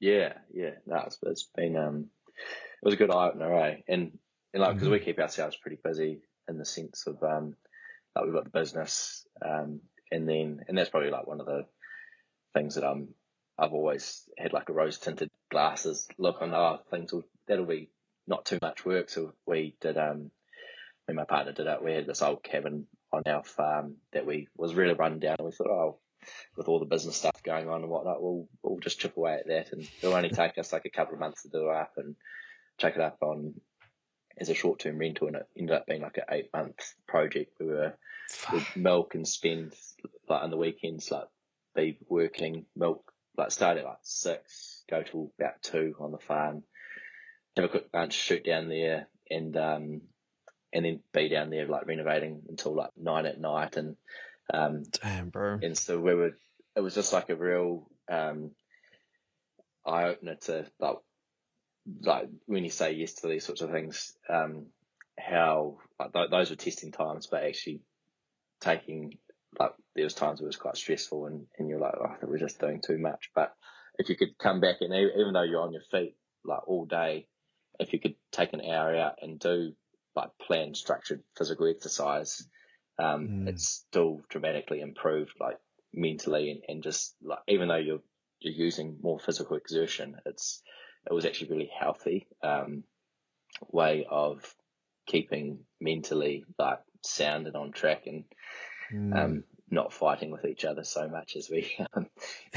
Yeah, no, it's been it was a good eye opener, eh? And like, because we keep ourselves pretty busy in the sense of like, we've got the business, and that's probably like one of the things that I've always had like a rose-tinted glasses look on. Oh, that'll be not too much work. So we did, when my partner did it, we had this old cabin on our farm that was really run down, and we thought, oh, with all the business stuff going on and whatnot, we'll just chip away at that, and it'll only take us like a couple of months to do it up and chuck it up on as a short-term rental, and it ended up being like an 8-month project. We'd milk and spend like on the weekends, like be working, milk, like start at like 6, go till about 2 on the farm, have a quick lunch, shoot down there, and then be down there like renovating until like 9 at night, and damn, bro. And so it was just like a real eye opener to like when you say yes to these sorts of things, how like, those were testing times, but actually taking, like, there was times where it was quite stressful, and you're like, oh, we're just doing too much. But if you could come back, and even though you're on your feet like all day, if you could take an hour out and do like planned, structured physical exercise, it's still dramatically improved, like mentally, and just like, even though you're using more physical exertion, it was actually really healthy way of keeping mentally like sound and on track, and not fighting with each other so much as we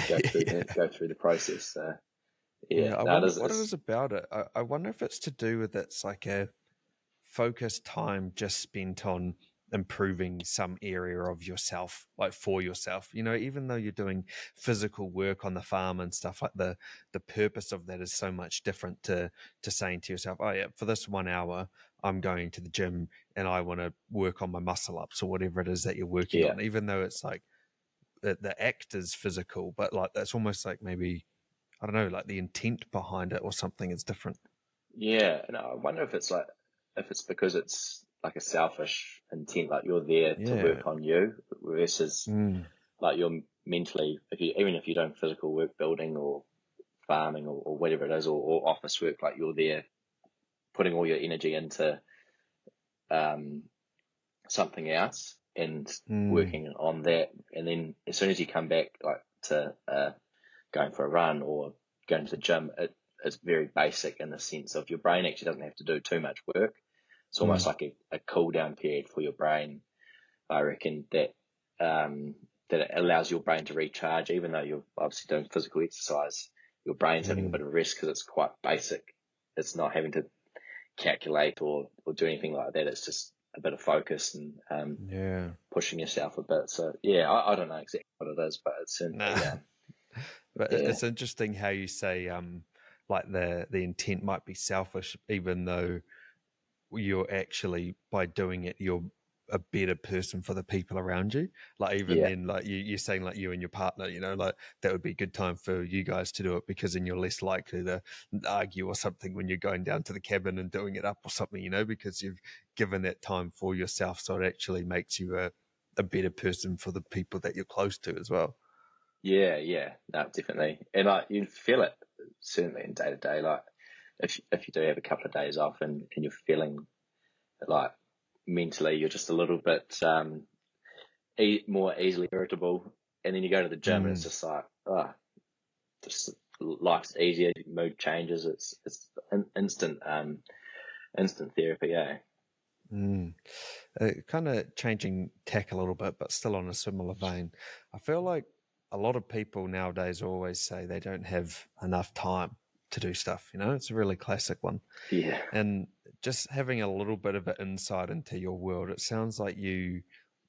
go through the process. What it is about it. I wonder if it's to do with it's like a focused time just spent on improving some area of yourself, like for yourself, you know, even though you're doing physical work on the farm and stuff, like the purpose of that is so much different to saying to yourself, oh yeah, for this 1 hour I'm going to the gym and I want to work on my muscle ups or whatever it is that you're working on, even though it's like the act is physical, but like that's almost like, maybe, I don't know, like the intent behind it or something is different. Yeah, and I wonder if it's like, if it's because it's like a selfish intent, like you're there to work on you, versus like you're mentally, even if you're doing physical work, building or farming or whatever it is, or office work, like you're there putting all your energy into something else and working on that. And then as soon as you come back, like to going for a run or going to the gym, it's very basic in the sense of your brain actually doesn't have to do too much work. It's almost like a cool down period for your brain, I reckon, that it allows your brain to recharge. Even though you're obviously doing physical exercise, your brain's having a bit of rest because it's quite basic. It's not having to calculate or do anything like that. It's just a bit of focus and pushing yourself a bit. So yeah, I don't know exactly what it is, but it's certainly but it's interesting how you say like the intent might be selfish, even though you're actually, by doing it, you're a better person for the people around you. Like even then, like you're saying, like you and your partner, you know, like that would be a good time for you guys to do it, because then you're less likely to argue or something when you're going down to the cabin and doing it up or something, you know, because you've given that time for yourself. So it actually makes you a better person for the people that you're close to as well. Yeah, no, definitely. And like you feel it certainly in day to day. Like if you do have a couple of days off and you're feeling like mentally you're just a little bit more easily irritable, and then you go to the gym and it's just like, just life's easier, mood changes. It's instant therapy, yeah. Kind of changing tack a little bit, but still on a similar vein. I feel like a lot of people nowadays always say they don't have enough time to do stuff, you know. It's a really classic one. Yeah. And just having a little bit of an insight into your world, it sounds like you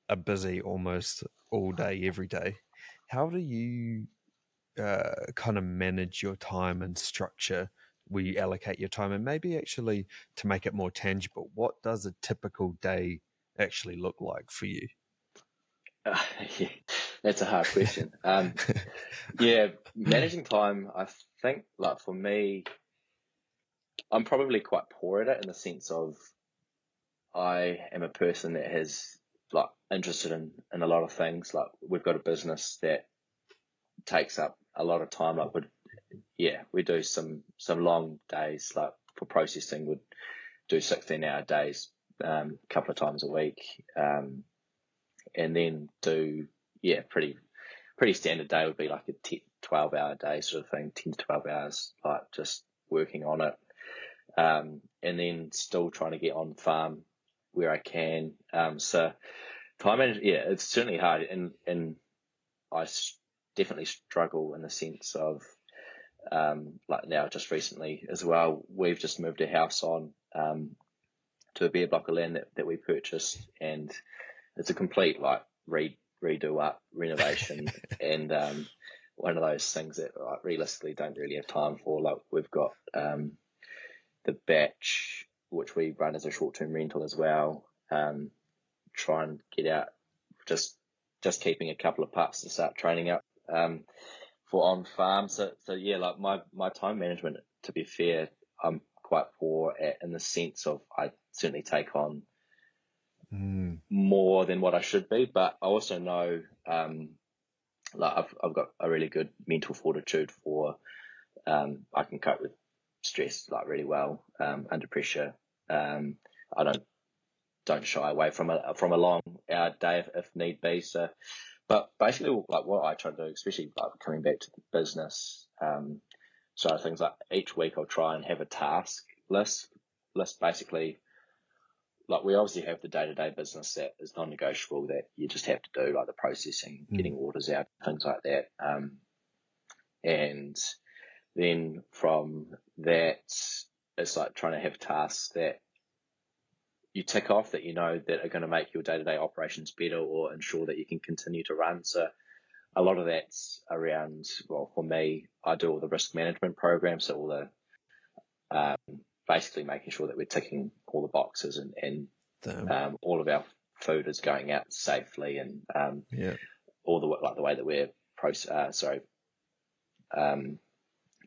are busy almost all day, every day. How do you kind of manage your time and structure where you allocate your time? And maybe actually to make it more tangible, what does a typical day actually look like for you? Yeah, that's a hard question. Managing time, I think, like for me, I'm probably quite poor at it in the sense of I am a person that has like interested in a lot of things. Like we've got a business that takes up a lot of time. Like we do some long days. Like for processing, we'd do 16-hour days a couple of times a week, and then do pretty standard day would be like a 12-hour day sort of thing, 10 to 12 hours, like just working on it. And then still trying to get on farm where I can. So time management, it's certainly hard. And I definitely struggle in the sense of, like now just recently as well, we've just moved a house on, to a bare block of land that we purchased, and it's a complete like redo up renovation. And, one of those things that like realistically don't really have time for. Like we've got, the batch, which we run as a short-term rental as well, try and get out, just keeping a couple of pups to start training up for on-farm. So, like my time management, to be fair, I'm quite poor at, in the sense of I certainly take on more than what I should be, but I also know like I've got a really good mental fortitude for I can cope with stress like really well, under pressure. I don't shy away from a long hour day if need be. So, but basically like what I try to do, especially like coming back to the business, sort of things, like each week I'll try and have a task list basically. Like we obviously have the day-to-day business that is non-negotiable that you just have to do, like the processing, getting orders out, things like that. And then from that, it's like trying to have tasks that you tick off that you know that are going to make your day-to-day operations better or ensure that you can continue to run. So a lot of that's around, well, for me, I do all the risk management programs, so all the basically making sure that we're ticking all the boxes and all of our food is going out safely and all the like the way that we're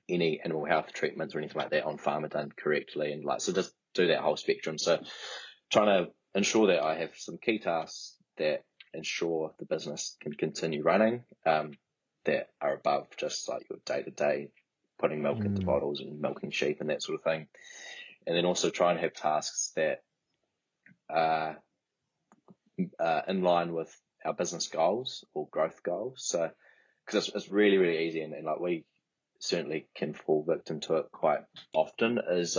any animal health treatments or anything like that on farm are done correctly, and like so just do that whole spectrum. So trying to ensure that I have some key tasks that ensure the business can continue running, that are above just like your day to day putting milk into bottles and milking sheep and that sort of thing. And then also try and have tasks that are in line with our business goals or growth goals. So because it's really, really easy and like we certainly can fall victim to it quite often, is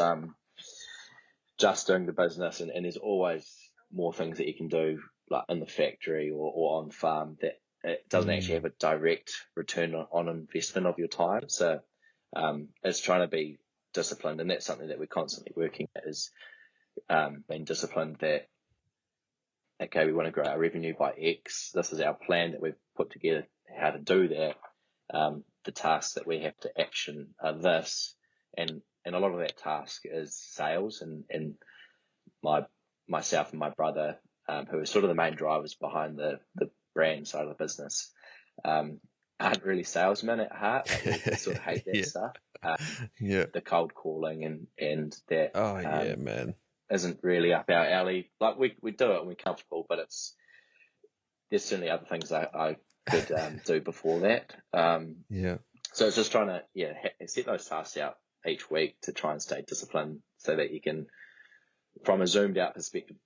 just doing the business and there's always more things that you can do like in the factory or on farm that it doesn't actually have a direct return on investment of your time. So it's trying to be disciplined, and that's something that we're constantly working at, is being disciplined that, okay, we want to grow our revenue by X. This is our plan that we've put together how to do that. The tasks that we have to action are this, and a lot of that task is sales, and myself and my brother who are sort of the main drivers behind the brand side of the business, aren't really salesmen at heart. Like, they sort of hate that stuff. The cold calling and that. Oh, yeah, man. Isn't really up our alley. Like, we do it and we're comfortable, but it's there's certainly other things I could do before that. So it's just trying to set those tasks out each week to try and stay disciplined, so that you can, from a zoomed out perspective,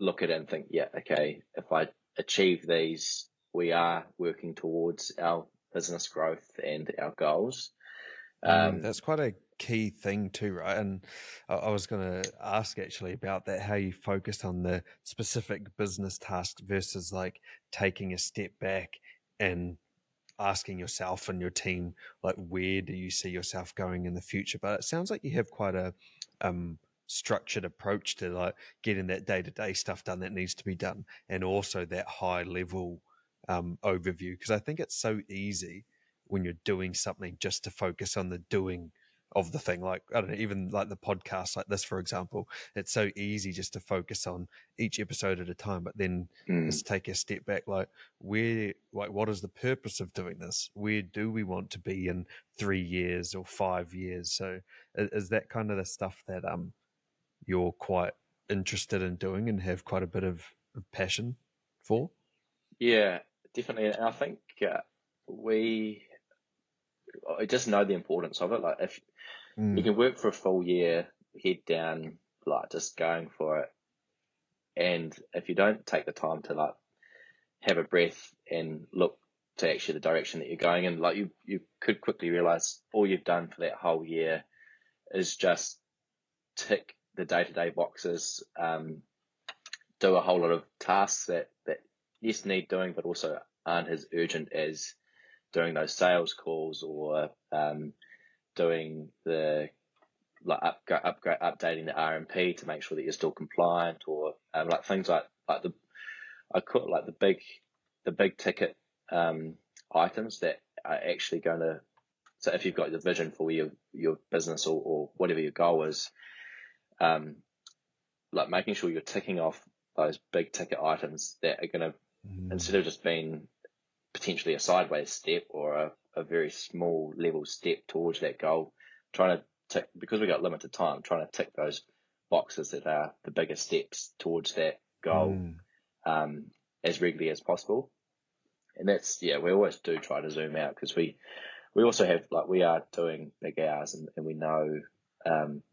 look at it and think, okay, if I achieve these, we are working towards our business growth and our goals. That's quite a key thing too, right? And I was going to ask actually about that, how you focused on the specific business task versus like taking a step back and asking yourself and your team, like, where do you see yourself going in the future? But it sounds like you have quite a structured approach to like getting that day-to-day stuff done that needs to be done, and also that high level overview, because I think it's so easy when you're doing something just to focus on the doing of the thing. Like, I don't know, even like the podcast like this, for example, it's so easy just to focus on each episode at a time, but then just take a step back, like, where, like, what is the purpose of doing this? Where do we want to be in 3 years or 5 years? So is that kind of the stuff that you're quite interested in doing and have quite a bit of passion for? Yeah, definitely. And I think I just know the importance of it. Like, if you can work for a full year, head down, like just going for it, and if you don't take the time to like have a breath and look to actually the direction that you're going in, like you could quickly realize all you've done for that whole year is just tick the day-to-day boxes, do a whole lot of tasks that yes need doing, but also aren't as urgent as doing those sales calls or doing the like updating the RMP to make sure that you're still compliant, or like things like the I call like the big ticket items that are actually going to. So if you've got the vision for your business or whatever your goal is, like making sure you're ticking off those big ticket items that are going to, instead of just being potentially a sideways step or a very small level step towards that goal, trying to tick, because we got limited time, trying to tick those boxes that are the biggest steps towards that goal as regularly as possible. And that's, we always do try to zoom out, because we also have, like, we are doing big hours and we know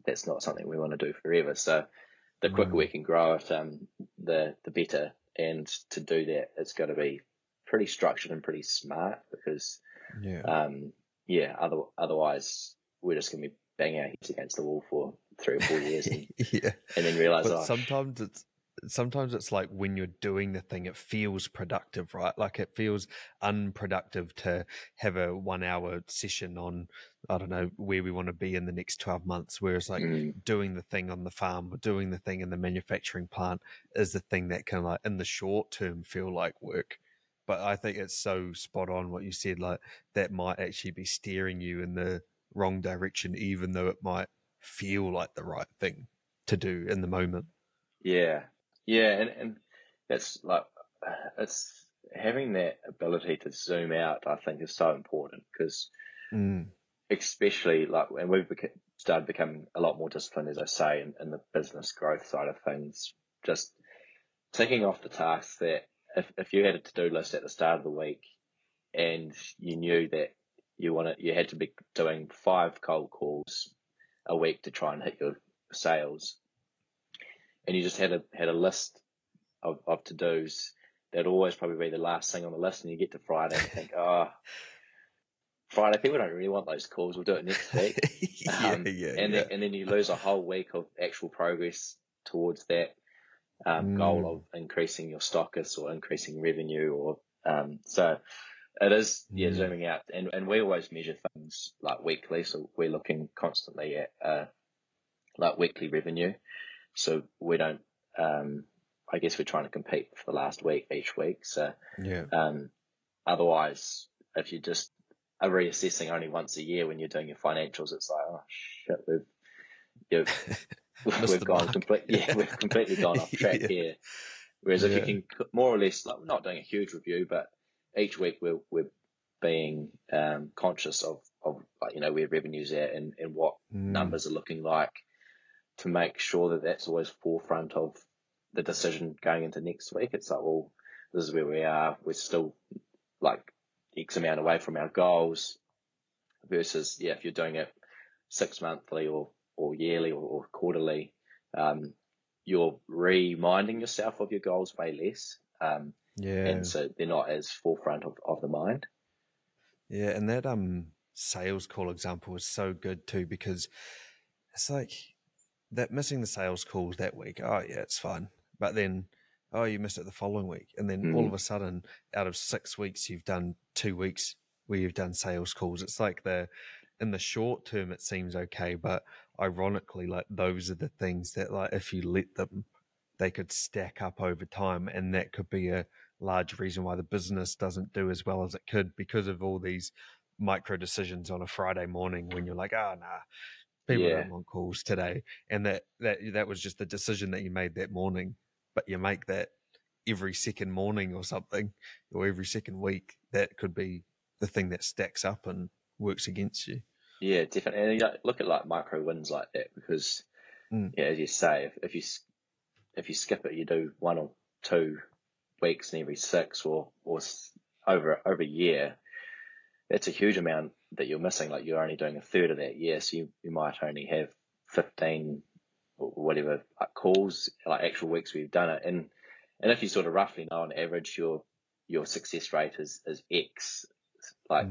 that's not something we want to do forever. So the quicker we can grow it, the better. And to do that, it's got to be pretty structured and pretty smart, because otherwise we're just gonna be banging our heads against the wall for 3 or 4 years and, and then realize sometimes it's like when you're doing the thing, it feels productive, right? Like, it feels unproductive to have a 1 hour session on, I don't know, where we want to be in the next 12 months. Whereas like doing the thing on the farm or doing the thing in the manufacturing plant is the thing that can, like, in the short term feel like work. But I think it's so spot on what you said, like, that might actually be steering you in the wrong direction, even though it might feel like the right thing to do in the moment. Yeah. And that's like, it's having that ability to zoom out, I think, is so important, because especially like, and we've started becoming a lot more disciplined, as I say, in the business growth side of things, just ticking off the tasks that, If you had a to-do list at the start of the week and you knew that you had to be doing 5 cold calls a week to try and hit your sales, and you just had a list of to-dos, that'd always probably be the last thing on the list, and you get to Friday and think, Friday, people don't really want those calls, we'll do it next week. Then you lose a whole week of actual progress towards that goal of increasing your stockist or increasing revenue, or so it is zooming out, and we always measure things like weekly, so we're looking constantly at like weekly revenue, so we don't I guess we're trying to compete for the last week each week, so otherwise if you just are reassessing only once a year when you're doing your financials, it's like, oh shit, we've gone completely off track here. Whereas if you can more or less, like, we're not doing a huge review, but each week we're being conscious of like, you know, where revenue's at and what numbers are looking like, to make sure that that's always forefront of the decision going into next week. It's like, well, this is where we are. We're still like X amount away from our goals versus, yeah, if you're doing it 6 monthly or yearly or quarterly, you're reminding yourself of your goals way less. And so they're not as forefront of the mind. Yeah. And that sales call example is so good too, because it's like that missing the sales calls that week. Oh yeah, it's fun. But then, oh, you missed it the following week. And then all of a sudden, out of 6 weeks, you've done 2 weeks where you've done sales calls. It's like in the short term, it seems okay. But ironically, like those are the things that, like, if you let them, they could stack up over time. And that could be a large reason why the business doesn't do as well as it could, because of all these micro decisions on a Friday morning when you're like, oh, nah, people don't want calls today. And that was just the decision that you made that morning. But you make that every second morning or something, or every second week, that could be the thing that stacks up and works against you. Yeah, definitely. And you look at like micro wins like that, because as you say, if you skip it, you do 1 or 2 weeks in every 6 or over a year, that's a huge amount that you're missing. Like, you're only doing a third of that year, so you might only have 15 or whatever, like, calls, like actual weeks we've done it. And if you sort of roughly know on average your success rate is X, like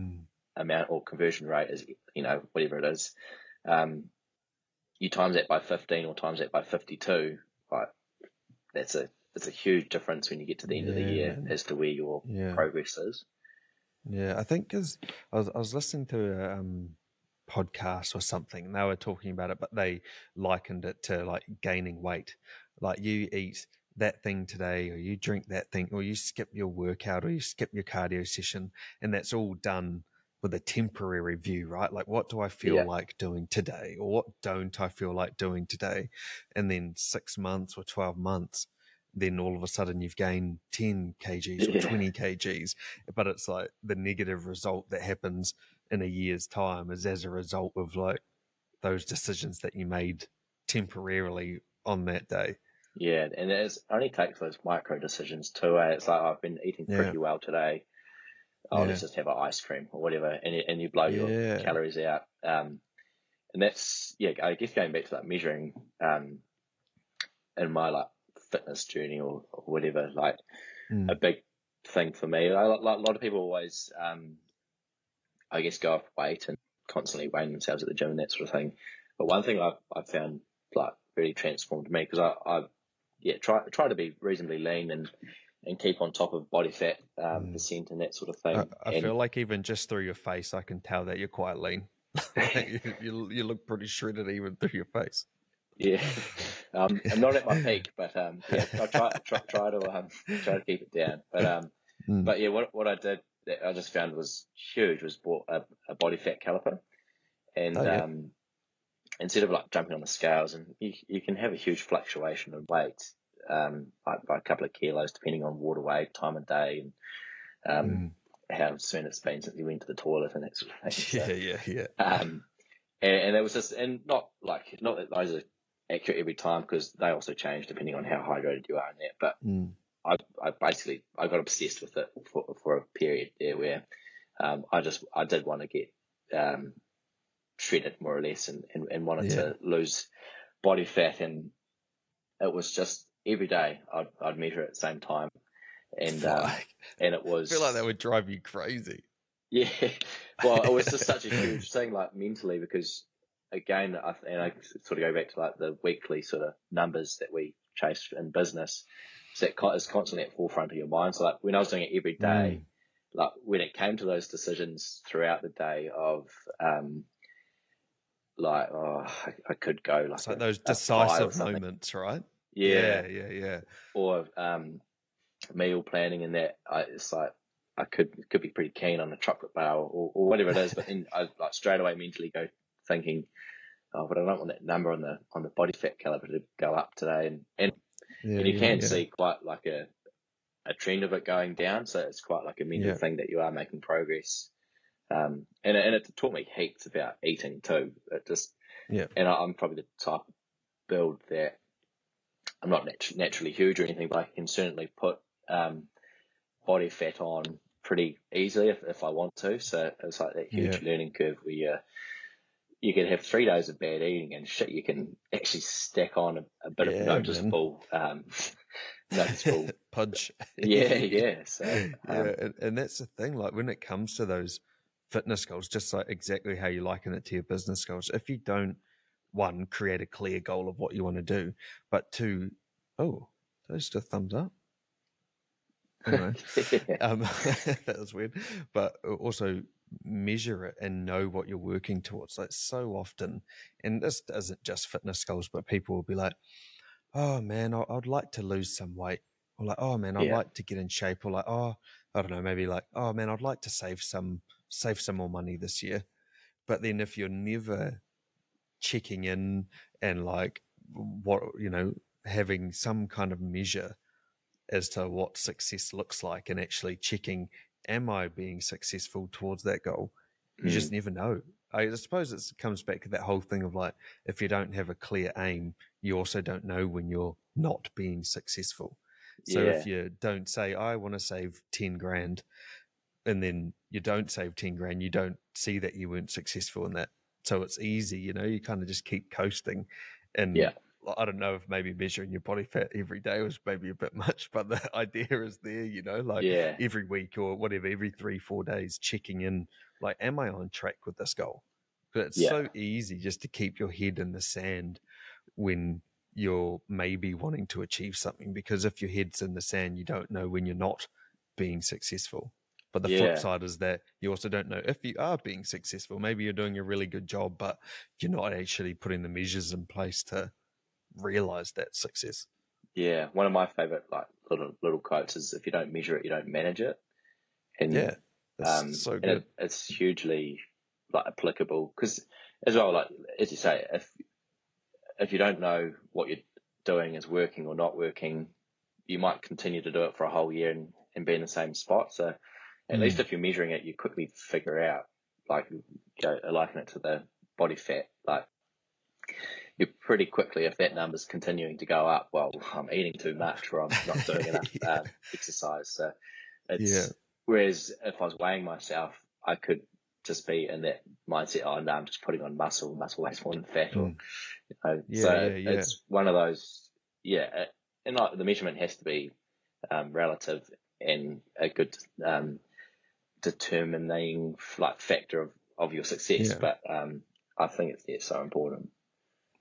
amount or conversion rate is, you know, whatever it is, you times that by 15 or times that by 52, like it's a huge difference when you get to the end of the year as to where your progress is. Yeah, I think because I was listening to a podcast or something, and they were talking about it, but they likened it to like gaining weight. Like, you eat that thing today, or you drink that thing, or you skip your workout, or you skip your cardio session, and that's all done with a temporary view, right? Like, what do I feel like doing today, or what don't I feel like doing today? And then 6 months or 12 months, then all of a sudden you've gained 10 kgs or 20 kgs. But it's like the negative result that happens in a year's time is as a result of like those decisions that you made temporarily on that day. Yeah, and it only takes those micro decisions too. It's like, I've been eating pretty well today. Let's just have an ice cream or whatever, and you blow your calories out. And that's, I guess going back to that measuring, in my like fitness journey or whatever, like a big thing for me. Like a lot of people always, I guess, go off weight and constantly weighing themselves at the gym and that sort of thing. But one thing I've found like really transformed me, because I try to be reasonably lean and keep on top of body fat percent and that sort of thing. I feel like even just through your face, I can tell that you're quite lean. you look pretty shredded even through your face. Yeah, I'm not at my peak, but I try to keep it down. But but yeah, what I did that I just found was huge was bought a body fat caliper, and instead of like jumping on the scales, and you can have a huge fluctuation in weight, like by a couple of kilos depending on water weight, time of day, and how soon it's been since you went to the toilet and that sort of thing. So, and it was just, and not that those are accurate every time, because they also change depending on how hydrated you are in that. But I got obsessed with it for a period there where I did want to get shredded more or less, and wanted to lose body fat, and it was just every day I'd measure it at the same time, and it was. I feel like that would drive you crazy. Yeah, well, it was just such a huge thing, like mentally, because again, I sort of go back to like the weekly sort of numbers that we chase in business. So it's constantly at forefront of your mind. So like when I was doing it every day, like when it came to those decisions throughout the day of I could go like, it's like those decisive moments, right? Yeah. Or meal planning, and that it's like I could be pretty keen on a chocolate bar or whatever it is, but then I like straight away mentally go thinking, oh, but I don't want that number on the body fat caliper to go up today, and and you can see quite like a trend of it going down. So it's quite like a mental thing that you are making progress. And it taught me heaps about eating too. It just, and I'm probably the type of build that I'm not naturally huge or anything, but I can certainly put body fat on pretty easily if I want to. So it's like that huge learning curve where you can have 3 days of bad eating and shit, you can actually stack on a bit of noticeable, noticeable pudge. So, and that's the thing, like when it comes to those fitness goals, just like exactly how you liken it to your business goals, if you don't, one, create a clear goal of what you want to do, but two, oh, those are thumbs up. I don't know. That was weird. But also measure it and know what you're working towards. Like so often, and this isn't just fitness goals, but people will be like, oh man, I'd like to lose some weight. Or like, oh man, I'd like to get in shape. Or like, oh, I don't know, maybe like, oh man, I'd like to save some more money this year. But then if you're never checking in and like what, you know, having some kind of measure as to what success looks like and actually checking, am I being successful towards that goal? You just never know. I suppose it comes back to that whole thing of like, if you don't have a clear aim, you also don't know when you're not being successful. So if you don't say, I want to save 10 grand, and then you don't save 10 grand, you don't see that you weren't successful in that. So it's easy, you know, you kind of just keep coasting. And I don't know if maybe measuring your body fat every day was maybe a bit much, but the idea is there, you know, like every week or whatever, every 3-4 days checking in, like, am I on track with this goal? But it's so easy just to keep your head in the sand when you're maybe wanting to achieve something, because if your head's in the sand, you don't know when you're not being successful. But the flip side is that you also don't know if you are being successful. Maybe you're doing a really good job, but you're not actually putting the measures in place to realize that success. Yeah, one of my favorite like little quotes is, if you don't measure it, you don't manage it. And that's so good. And it's hugely like applicable, because as well, like as you say, if you don't know what you're doing is working or not working, you might continue to do it for a whole year and be in the same spot. So at least if you're measuring it, you quickly figure out, like, you know, liken it to the body fat, like you're pretty quickly, if that number's continuing to go up, well, I'm eating too much or I'm not doing enough exercise. So it's, whereas if I was weighing myself, I could just be in that mindset, oh no, I'm just putting on muscle weighs more than fat. Or, you know, it's one of those, and like the measurement has to be relative and a good determining like factor of your success, but I think it's so important.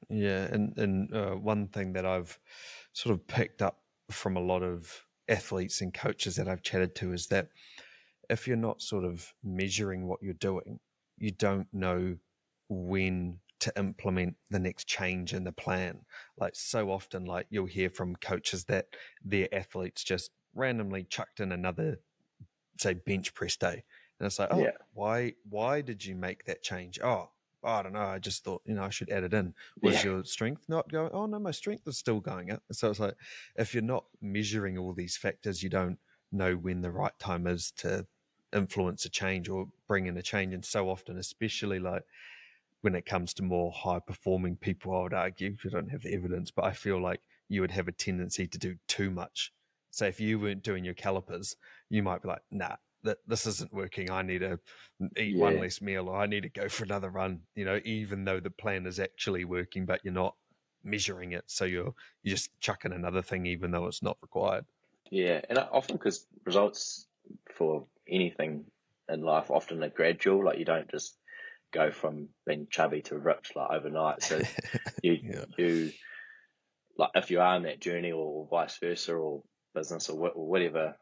And one thing that I've sort of picked up from a lot of athletes and coaches that I've chatted to is that if you're not sort of measuring what you're doing, you don't know when to implement the next change in the plan. Like so often, like you'll hear from coaches that their athletes just randomly chucked in another, say, bench press day, and it's like, oh, why did you make that change? Oh, I don't know. I just thought, you know, I should add it in. Was your strength not going? Oh no, my strength is still going up. So it's like, if you're not measuring all these factors, you don't know when the right time is to influence a change or bring in a change. And so often, especially like when it comes to more high performing people, I would argue, you don't have the evidence, but I feel like you would have a tendency to do too much. So if you weren't doing your calipers, you might be like, nah, this isn't working. I need to eat one less meal, or I need to go for another run, you know, even though the plan is actually working, but you're not measuring it. So you're just chucking another thing, even though it's not required. Yeah. And often, because results for anything in life often are gradual, like you don't just go from being chubby to ripped like overnight. So you like, if you are in that journey or vice versa, or business or whatever,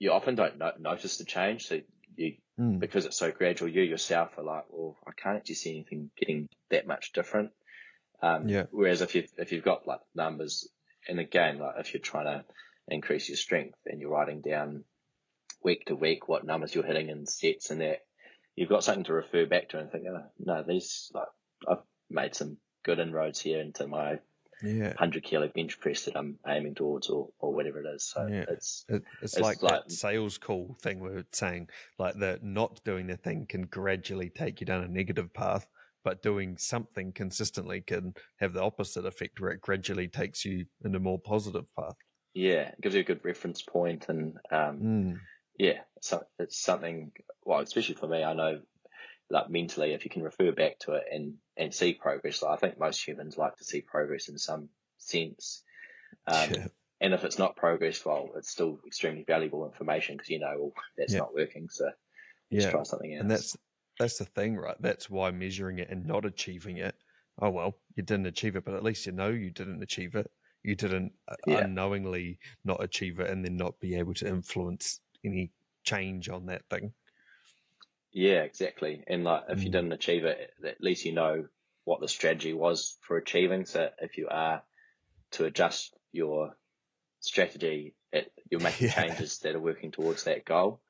you often don't notice the change. So you, because it's so gradual, you yourself are like, well, I can't actually see anything getting that much different. Whereas if you've got like numbers, and again, like if you're trying to increase your strength and you're writing down week to week what numbers you're hitting in sets and that, you've got something to refer back to and think, oh, no, I've made some good inroads here into my yeah. 100 kilo bench press that I'm aiming towards, or whatever it is. So yeah. It's like that sales call thing we were saying, like the not doing the thing can gradually take you down a negative path, but doing something consistently can have the opposite effect where it gradually takes you in a more positive path. Yeah, it gives you a good reference point, and yeah, so it's something. Well, especially for me, I know, like mentally, if you can refer back to it and see progress, like I think most humans like to see progress in some sense. Yeah. And if it's not progress, well, it's still extremely valuable information because you know, well, that's not working, so just try something else. And that's the thing, right? That's why measuring it and not achieving it. Oh well, you didn't achieve it, but at least you know you didn't achieve it. You didn't unknowingly not achieve it and then not be able to influence any change on that thing. Yeah, exactly. And like, if you didn't achieve it, at least you know what the strategy was for achieving. So if you are to adjust your strategy, you're making changes that are working towards that goal.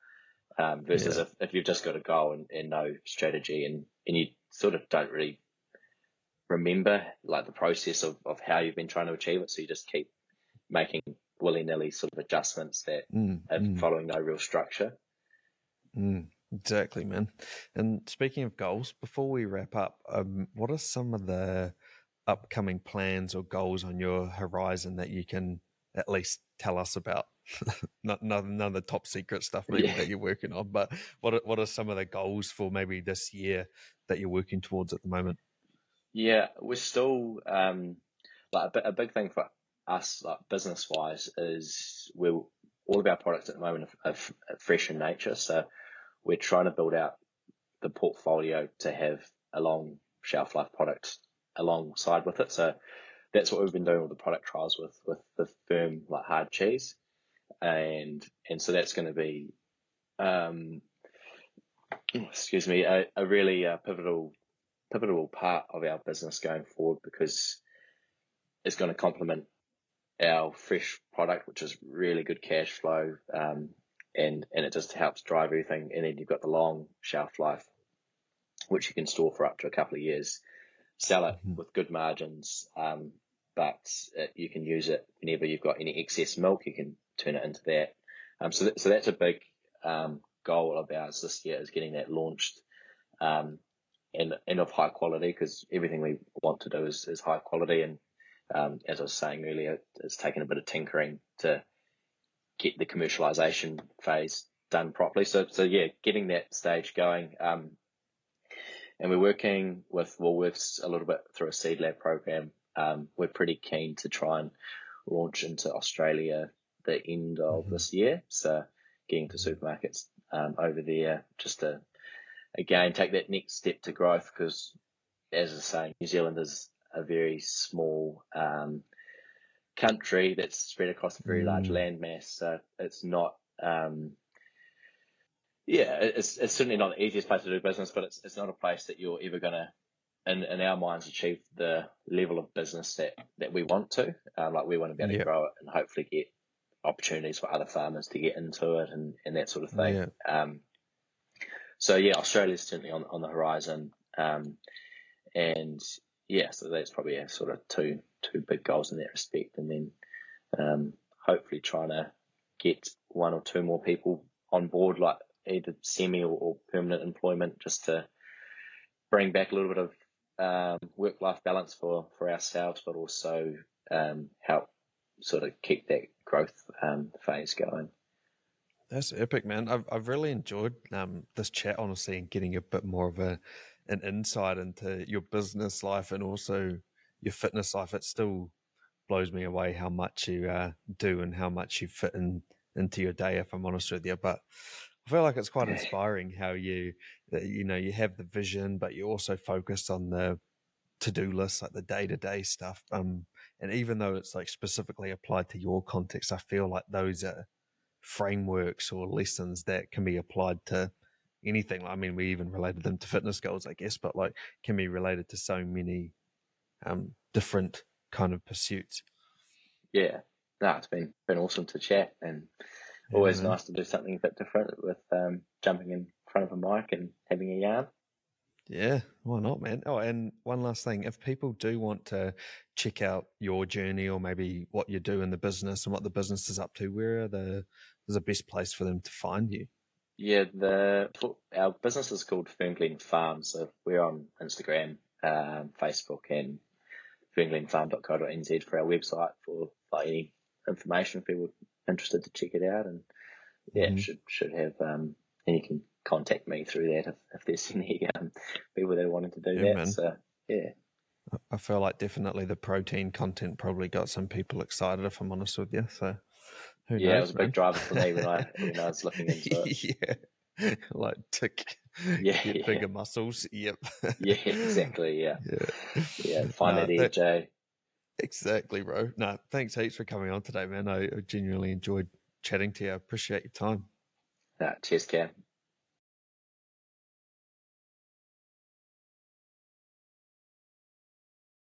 Versus if you've just got a goal and no strategy, and you sort of don't really remember like the process of how you've been trying to achieve it, so you just keep making willy-nilly sort of adjustments that are following no real structure. Exactly, man. And speaking of goals, before we wrap up, what are some of the upcoming plans or goals on your horizon that you can at least tell us about? None of the top secret stuff maybe that you're working on, but what are some of the goals for maybe this year that you're working towards at the moment? Yeah, we're still like a big thing for us, like business wise, is all of our products at the moment are fresh in nature. So we're trying to build out the portfolio to have a long shelf life product alongside with it. So that's what we've been doing with the product trials with the firm, like hard cheese, and so that's going to be, a really pivotal part of our business going forward, because it's going to complement our fresh product, which is really good cash flow, and it just helps drive everything. And then you've got the long shelf life, which you can store for up to a couple of years, sell it with good margins, but you can use it whenever you've got any excess milk, you can turn it into that. So that's a big goal of ours this year, is getting that launched, and of high quality, because everything we want to do is high quality. And as I was saying earlier, it's taken a bit of tinkering to get the commercialization phase done properly. So yeah, getting that stage going. And we're working with Woolworths a little bit through a seed lab program. We're pretty keen to try and launch into Australia the end of this year. So getting to supermarkets over there, just to, again, take that next step to growth, because, as I say, New Zealand is a very small country that's spread across a very large landmass. So it's not, it's certainly not the easiest place to do business, but it's not a place that you're ever going to, in our minds, achieve the level of business that we want to. Like, we want to be able to grow it and hopefully get opportunities for other farmers to get into it and that sort of thing. Yeah. So yeah, Australia's certainly on the horizon, and yeah, so that's probably a sort of two big goals in that respect, and then hopefully trying to get one or two more people on board, like either semi or permanent employment, just to bring back a little bit of work-life balance for ourselves, but also help sort of keep that growth phase going. That's epic, man. I've really enjoyed this chat, honestly, and getting a bit more of an insight into your business life and also your fitness life. It still blows me away how much you do and how much you fit into your day, if I'm honest with you. But I feel like it's quite inspiring how you have the vision, but you also focus on the to-do list, like the day-to-day stuff. And even though it's like specifically applied to your context, I feel like those are frameworks or lessons that can be applied to anything. I mean, we even related them to fitness goals, I guess, but like can be related to so many different kind of pursuits. Yeah, no, it's been awesome to chat, and always nice to do something a bit different with jumping in front of a mic and having a yarn. Yeah, why not, man? Oh, and one last thing. If people do want to check out your journey or maybe what you do in the business and what the business is up to, where is the best place for them to find you? Yeah, our business is called Fern Glen Farms. So we're on Instagram, Facebook, and fernglenfarm.co.nz for our website for any information if people are interested to check it out. And yeah, mm-hmm. should have, and you can contact me through that if there's any people that are wanting to do that. Man. So yeah, I feel like definitely the protein content probably got some people excited, if I'm honest with you. So who knows? It was a big driver for me when I was looking into it. Yeah. Like tick, yeah, get bigger muscles. Yep. Yeah, exactly. Yeah. Yeah. Find that edge, eh? Exactly, bro. No, thanks heaps for coming on today, man. I genuinely enjoyed chatting to you. I appreciate your time. Cheers, Cam.